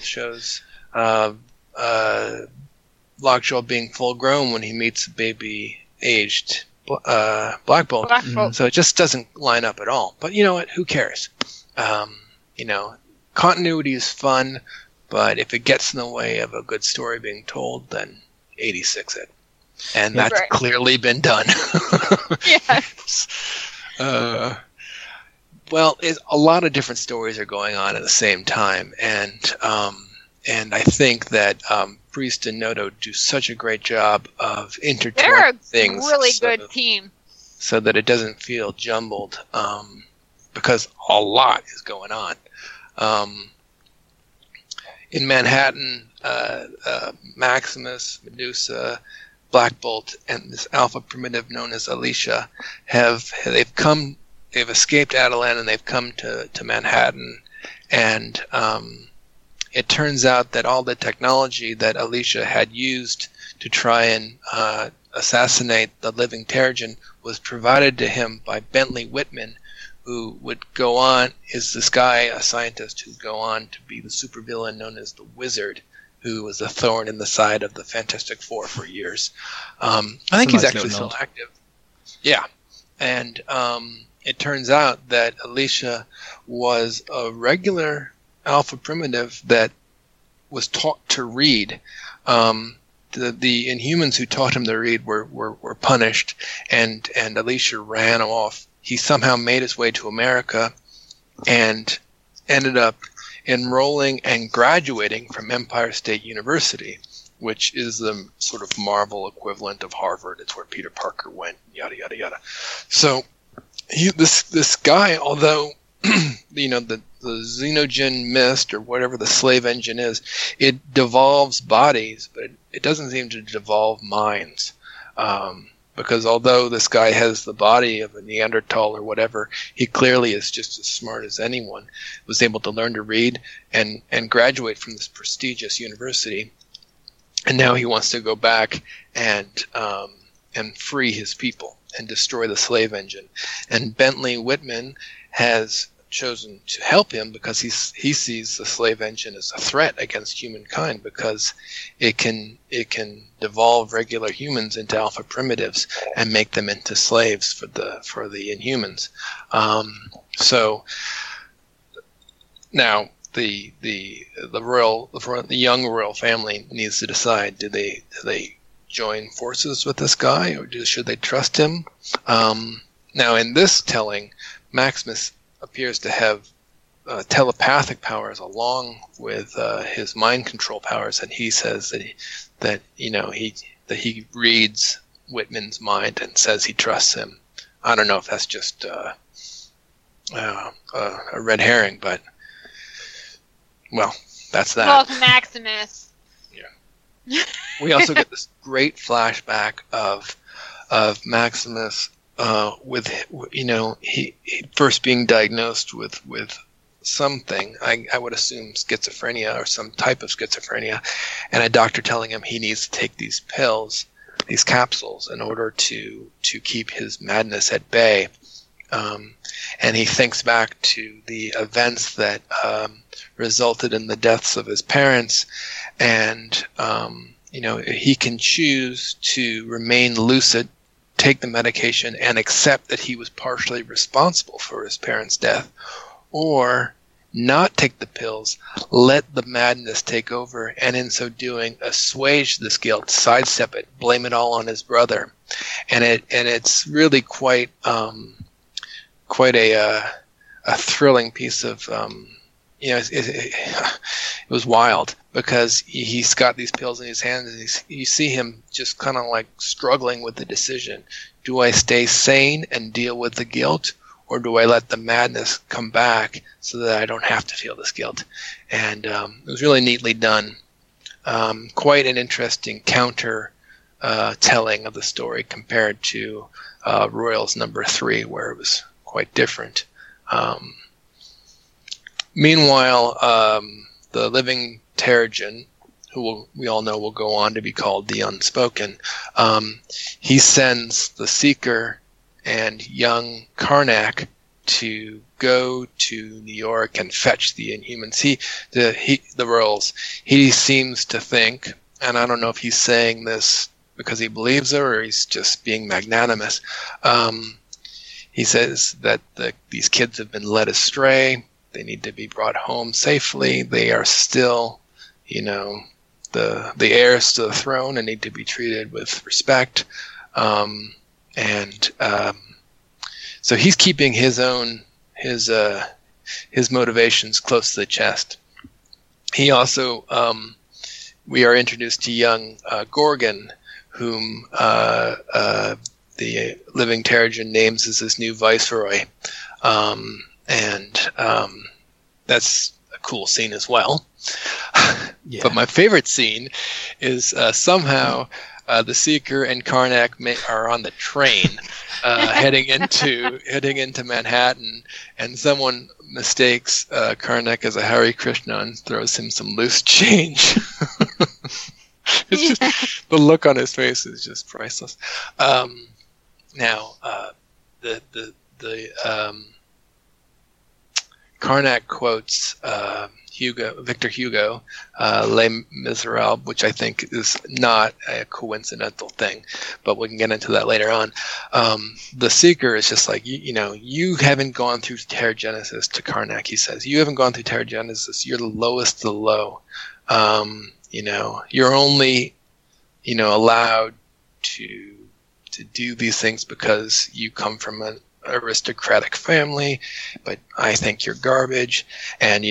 shows Lockjaw being full grown when he meets baby aged Black Bolt. So it just doesn't line up at all. But you know what? Who cares? Continuity is fun, but if it gets in the way of a good story being told, then 86 it. And that's clearly been done. Yes. A lot of different stories are going on at the same time. And I think that Priest and Noto do such a great job of intertwining things. They're a really good team. So that it doesn't feel jumbled, because a lot is going on. In Manhattan, Maximus, Medusa, Black Bolt, and this alpha primitive known as Alicia they've escaped Attilan and they've come to Manhattan, and it turns out that all the technology that Alicia had used to try and assassinate the living Terrigen was provided to him by Bentley Whitman, who would go on, is this guy, a scientist, who'd go on to be the supervillain known as the Wizard, who was a thorn in the side of the Fantastic Four for years. I think he's actually still active. Yeah. And it turns out that Alicia was a regular alpha primitive that was taught to read. The Inhumans who taught him to read were punished, and Alicia ran off. He somehow made his way to America and ended up enrolling and graduating from Empire State University, which is the sort of Marvel equivalent of Harvard. It's where Peter Parker went, yada, yada, yada. So this guy, although the Xenogen mist or whatever the slave engine is, it devolves bodies, but it doesn't seem to devolve minds. Because although this guy has the body of a Neanderthal or whatever, he clearly is just as smart as anyone, was able to learn to read and graduate from this prestigious university. And now he wants to go back and free his people and destroy the slave engine. And Bentley Whitman has chosen to help him because he sees the slave engine as a threat against humankind, because it can devolve regular humans into alpha primitives and make them into slaves for the Inhumans. So now the young royal family needs to decide, do they join forces with this guy, or should they trust him? Now in this telling, Maximus appears to have telepathic powers along with his mind control powers, and he says that he reads Whitman's mind and says he trusts him. I don't know if that's just a red herring, but that's that. Well, Maximus. Yeah. We also get this great flashback of Maximus. He first being diagnosed with something, I would assume schizophrenia or some type of schizophrenia, and a doctor telling him he needs to take these pills, these capsules, in order to keep his madness at bay. And he thinks back to the events that resulted in the deaths of his parents, and he can choose to remain lucid, take the medication and accept that he was partially responsible for his parents' death, or not take the pills, let the madness take over, and in so doing assuage this guilt, sidestep it, blame it all on his brother. And it's really quite quite a thrilling piece of it was wild because he's got these pills in his hand and you see him just kind of like struggling with the decision: do I stay sane and deal with the guilt, or do I let the madness come back so that I don't have to feel this guilt? And it was really neatly done. Quite an interesting counter telling of the story compared to Royals #3, where it was quite different. Meanwhile, the living Terrigen, who we all know will go on to be called the Unspoken, he sends the Seeker and young Karnak to go to New York and fetch the Inhumans. The Royals. He seems to think, and I don't know if he's saying this because he believes her or he's just being magnanimous. He says that these kids have been led astray. They need to be brought home safely. They are still, the heirs to the throne and need to be treated with respect. So he's keeping his motivations close to the chest. He also, we are introduced to young Gorgon, whom the living Terrigen names as his new viceroy. And that's a cool scene as well. Yeah. But my favorite scene is somehow the Seeker and Karnak are on the train heading into Manhattan, and someone mistakes Karnak as a Hare Krishna and throws him some loose change. Just the look on his face is just priceless. Now, Karnak quotes Victor Hugo, Les Miserables, which I think is not a coincidental thing, but we can get into that later on. The Seeker is just like, you haven't gone through Terrigenesis, to Karnak, he says. You haven't gone through Terrigenesis. You're the lowest of the low. You're only, allowed to do these things because you come from an aristocratic family, but I think you're garbage. And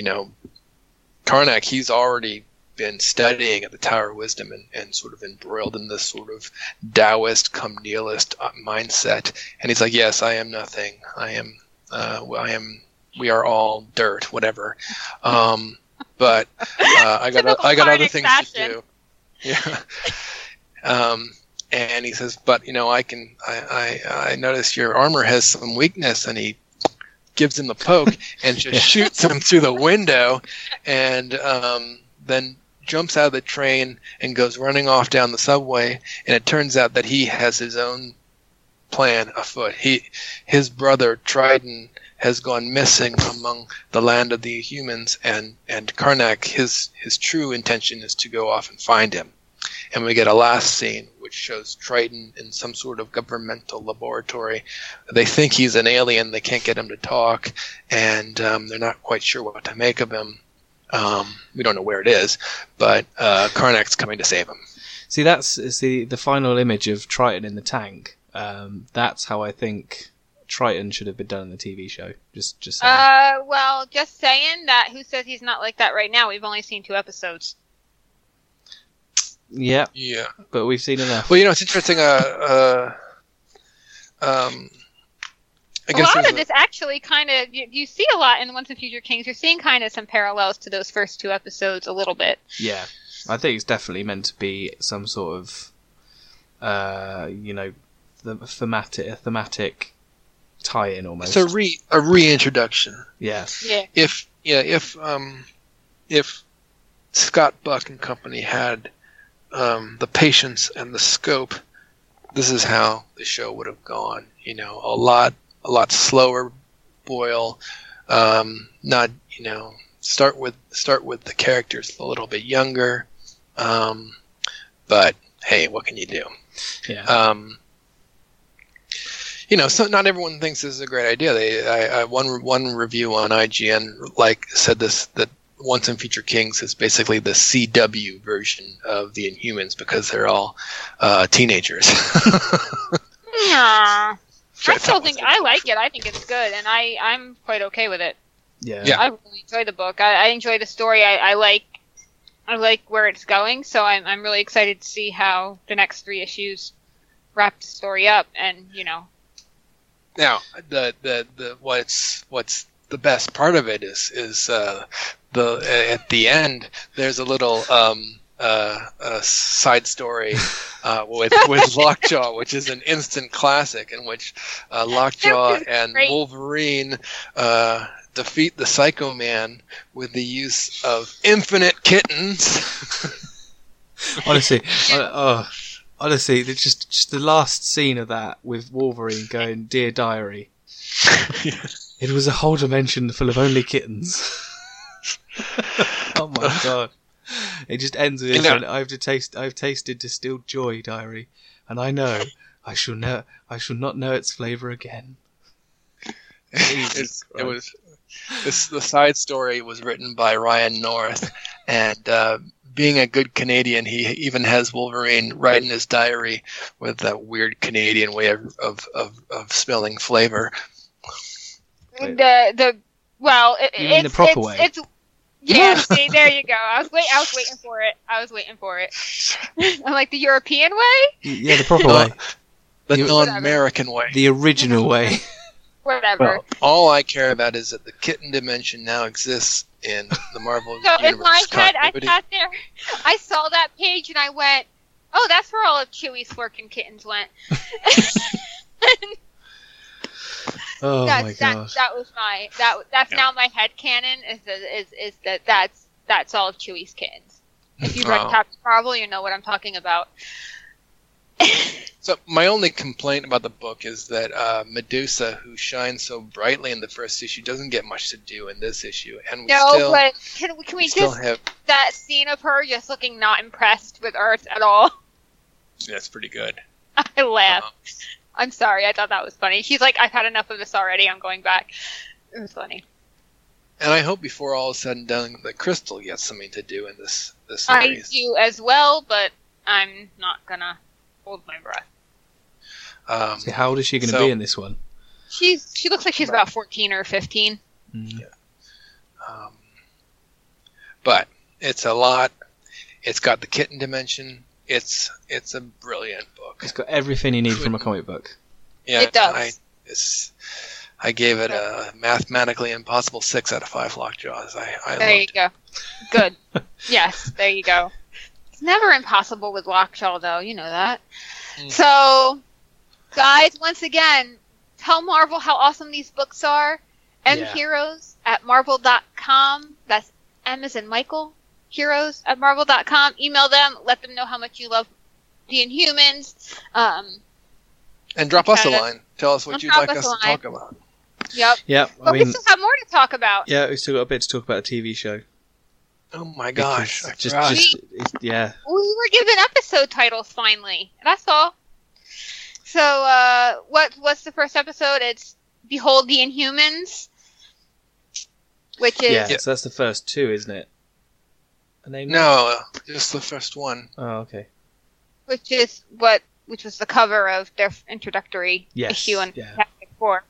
Karnak, he's already been studying at the Tower of Wisdom and sort of embroiled in this sort of Taoist cum nihilist mindset, and he's like, yes, I am nothing, we are all dirt, whatever. I got other things to do. Yeah. And he says, but, I notice your armor has some weakness. And he gives him the poke and just shoots him through the window, and then jumps out of the train and goes running off down the subway. And it turns out that he has his own plan afoot. His brother, Triton, has gone missing among the land of the humans. And Karnak, his true intention is to go off and find him. And we get a last scene which shows Triton in some sort of governmental laboratory. They think he's an alien. They can't get him to talk, and they're not quite sure what to make of him. We don't know where it is, but Karnak's coming to save him. See, that's the final image of Triton in the tank. That's how I think Triton should have been done in the TV show. Just saying. Well, just saying that. Who says he's not like that right now? We've only seen 2 episodes. Yeah, but we've seen enough. Well, it's interesting. Actually kind of, you see a lot in Once and Future Kings. You're seeing kind of some parallels to those first 2 episodes a little bit. Yeah, I think it's definitely meant to be some sort of, the thematic tie-in almost. It's a reintroduction. Yes. Yeah. If Scott Buck and company had the patience and the scope, this is how the show would have gone. A lot slower boil. Start with the characters a little bit younger. But hey, what can you do? Yeah. So not everyone thinks this is a great idea. One review on IGN said this, that Once and Future Kings is basically the CW version of the Inhumans because they're all teenagers. Yeah. I like it. I think it's good, and I'm quite okay with it. Yeah. I really enjoy the book. I enjoy the story. I like where it's going, so I'm really excited to see how the next three issues wrap the story up, and Now the what's the best part of it is the at the end there's a little side story with Lockjaw, which is an instant classic, in which Lockjaw and Wolverine defeat the Psycho Man with the use of infinite kittens. Honestly, just the last scene of that with Wolverine going, "Dear Diary." It was a whole dimension full of only kittens. Oh my god! It just ends with I've tasted distilled joy, Diary, and I know I shall not know its flavor again. The side story was written by Ryan North, and being a good Canadian, he even has Wolverine write in his diary with that weird Canadian way of spelling flavor. Yeah, see, there you go. I was waiting for it. I'm like, the European way? Yeah, the proper way. The non-American way. The original way. Whatever. Well, all I care about is that the kitten dimension now exists in the Marvel Universe. So in my head, continuity. I sat there, I saw that page, and I went, oh, that's where all of Chewie's working kittens went. Oh my gosh! Now my headcanon is that's all of Chewie's kittens. If you've read Captain Marvel, you know what I'm talking about. So my only complaint about the book is that Medusa, who shines so brightly in the first issue, doesn't get much to do in this issue. And but can we just have that scene of her just looking not impressed with Earth at all? That's pretty good. I laughed. I'm sorry, I thought that was funny. She's like, I've had enough of this already, I'm going back. It was funny. And I hope before all is said and done that Crystal gets something to do in this series. I do as well, but I'm not going to hold my breath. So how old is she going to be in this one? She looks like she's about 14 or 15. Mm. Yeah. But it's a lot. It's got the kitten dimension. It's a brilliant book. It's got everything you need from a comic book. Yeah, it does. I gave it a mathematically impossible 6 out of 5 Lockjaws. There you go. Good. Yes, there you go. It's never impossible with Lockjaw, though. You know that. Mm. So, guys, once again, tell Marvel how awesome these books are. Heroes at Marvel.com. That's M as in Michael. Heroes at Marvel.com. Email them. Let them know how much you love the Inhumans. And drop us a line. Tell us what you'd like us to talk about. Yep. But we still have more to talk about. Yeah, we still got a bit to talk about the TV show. Oh my gosh. We were given episode titles finally. That's all. So what's the first episode? It's Behold the Inhumans. Which is... Yeah, so that's the first two, isn't it? No, just the first one. Oh, okay. Which was the cover of their introductory issue on Fantastic Four.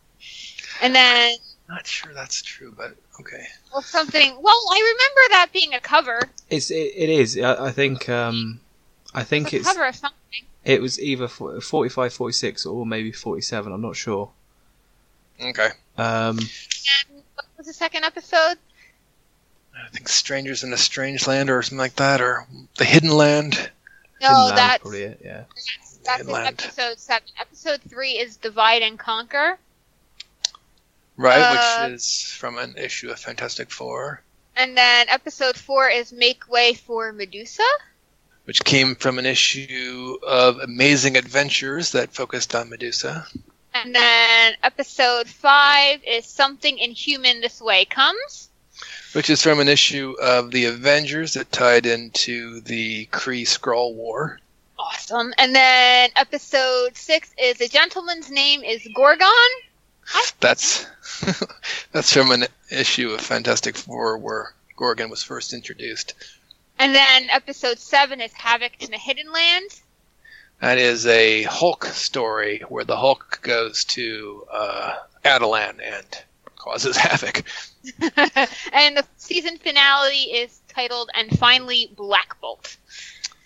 And then... I'm not sure that's true, but okay. Well, something... Well, I remember that being a cover. It is. I think it's... a cover of something. It was either 45, 46, or maybe 47. I'm not sure. Okay. And what was the second episode? I think Strangers in a Strange Land or something like that, or The Hidden Land. That's probably it, yeah. That's in episode 7. Episode 3 is Divide and Conquer. Right, which is from an issue of Fantastic Four. And then episode 4 is Make Way for Medusa. Which came from an issue of Amazing Adventures that focused on Medusa. And then episode 5 is Something Inhuman This Way Comes. Which is from an issue of the Avengers that tied into the Kree-Skrull War. Awesome. And then episode 6 is A Gentleman's Name is Gorgon. That's from an issue of Fantastic Four where Gorgon was first introduced. And then episode 7 is Havoc in the Hidden Land. That is a Hulk story where the Hulk goes to Attilan and causes havoc. And the season finale is titled "And Finally Black Bolt,"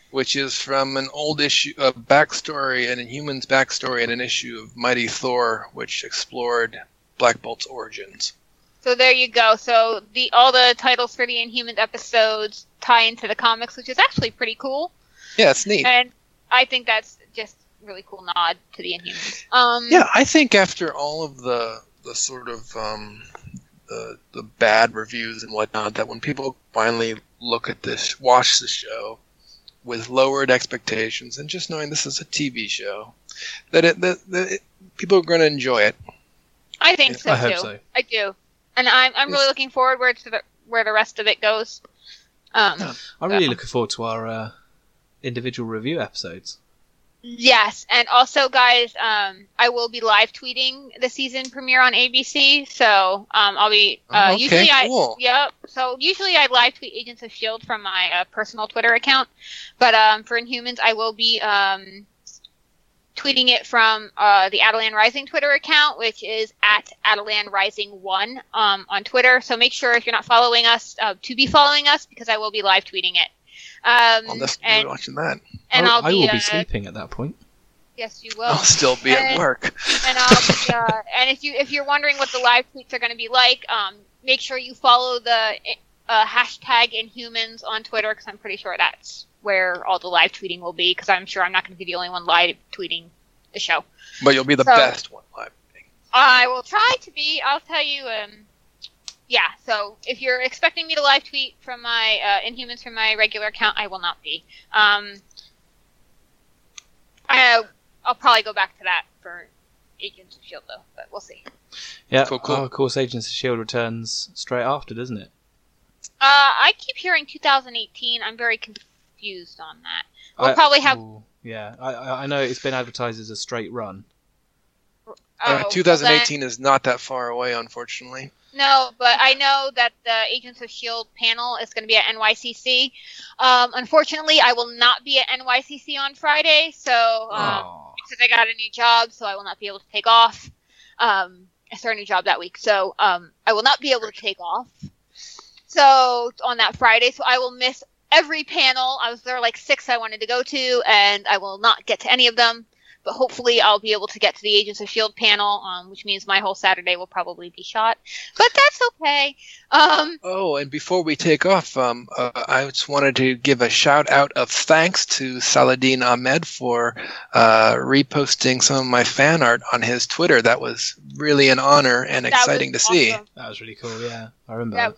which is from an old issue of backstory, an Inhumans backstory, and an issue of Mighty Thor, which explored Black Bolt's origins. So there you go. So all the titles for the Inhumans episodes tie into the comics, which is actually pretty cool. Yeah, it's neat. And I think that's just a really cool nod to the Inhumans. Yeah, I think after all of the sort of the bad reviews and whatnot, that when people finally look at this, watch the show with lowered expectations and just knowing this is a TV show, that people are going to enjoy it. I think so, too. I hope so. I do. And I'm really looking forward where the rest of it goes. I'm really looking forward to our individual review episodes. Yes, and also, guys, I will be live tweeting the season premiere on ABC. So I'll be cool. So usually I live tweet Agents of S.H.I.E.L.D. from my personal Twitter account, but for Inhumans, I will be tweeting it from the Attilan Rising Twitter account, which is at Attilan Rising 1 on Twitter. So make sure if you're not following us to be following us, because I will be live tweeting it. I'll definitely be watching that. And I will be sleeping at that point. Yes, you will. I'll still be at work. And I'll be, and if you're wondering what the live tweets are going to be like, make sure you follow the hashtag Inhumans on Twitter, because I'm pretty sure that's where all the live tweeting will be, because I'm sure I'm not going to be the only one live tweeting the show. But you'll be the best one live tweeting. I will try to be. I'll tell you. Yeah, so if you're expecting me to live tweet from my Inhumans from my regular account, I will not be. I'll probably go back to that for Agents of S.H.I.E.L.D., though, but we'll see. Yeah, cool. Oh, of course, Agents of S.H.I.E.L.D. returns straight after, doesn't it? I keep hearing 2018. I'm very confused on that. We'll probably have... Ooh, yeah, I know it's been advertised as a straight run. 2018 is not that far away, unfortunately. No, but I know that the Agents of S.H.I.E.L.D. panel is going to be at NYCC. Unfortunately, I will not be at NYCC on Friday, so because I got a new job, so I will not be able to take off. I started a new job that week, so I will not be able to take off. So on that Friday, so I will miss every panel. I was there like six I wanted to go to, and I will not get to any of them. But hopefully I'll be able to get to the Agents of S.H.I.E.L.D. panel, which means my whole Saturday will probably be shot. But that's okay. And before we take off, I just wanted to give a shout-out of thanks to Saladin Ahmed for reposting some of my fan art on his Twitter. That was really an honor and exciting to see. That was really cool, yeah. I remember that.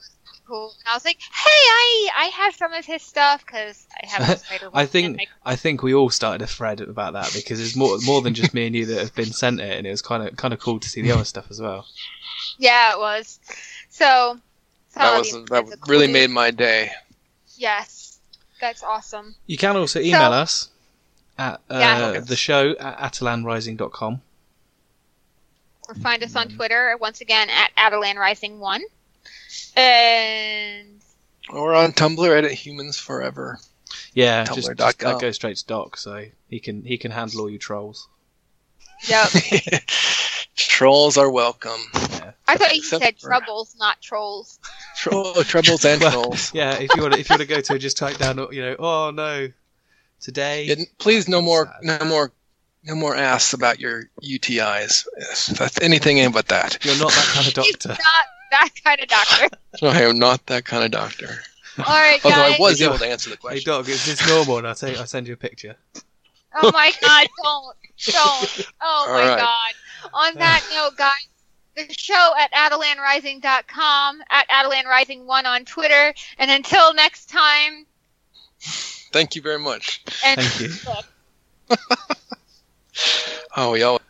Cool. And I was like, hey, I have some of his stuff, because I have his title. I think we all started a thread about that, because it's more than just me and you that have been sent it, and it was kind of cool to see the other stuff as well. Yeah, it was. So that really made my day. Yes, that's awesome. You can also email us at the show at attilanrising.com, or find us on Twitter once again at attilanrising1. And or on Tumblr at Humans Forever. Yeah, just that goes straight to Doc, so he can handle all you trolls. Yep. Trolls are welcome. Yeah. I thought you said troubles, not trolls. Troubles and trolls. Yeah, if you want to go to, just type down, oh no, today. Yeah, please no more asks about your UTIs. That's anything but that. You're not that kind of doctor. He's not that kind of doctor. I am not that kind of doctor. All right, guys. Although I was able to answer the question. Hey, Doc, is this normal? And I'll send you a picture. Oh, my God, don't. Oh, my God. On that note, guys, the show at AttilanRising.com, at AttilanRising1 on Twitter, and until next time. Thank you very much. Thank you. Oh, y'all.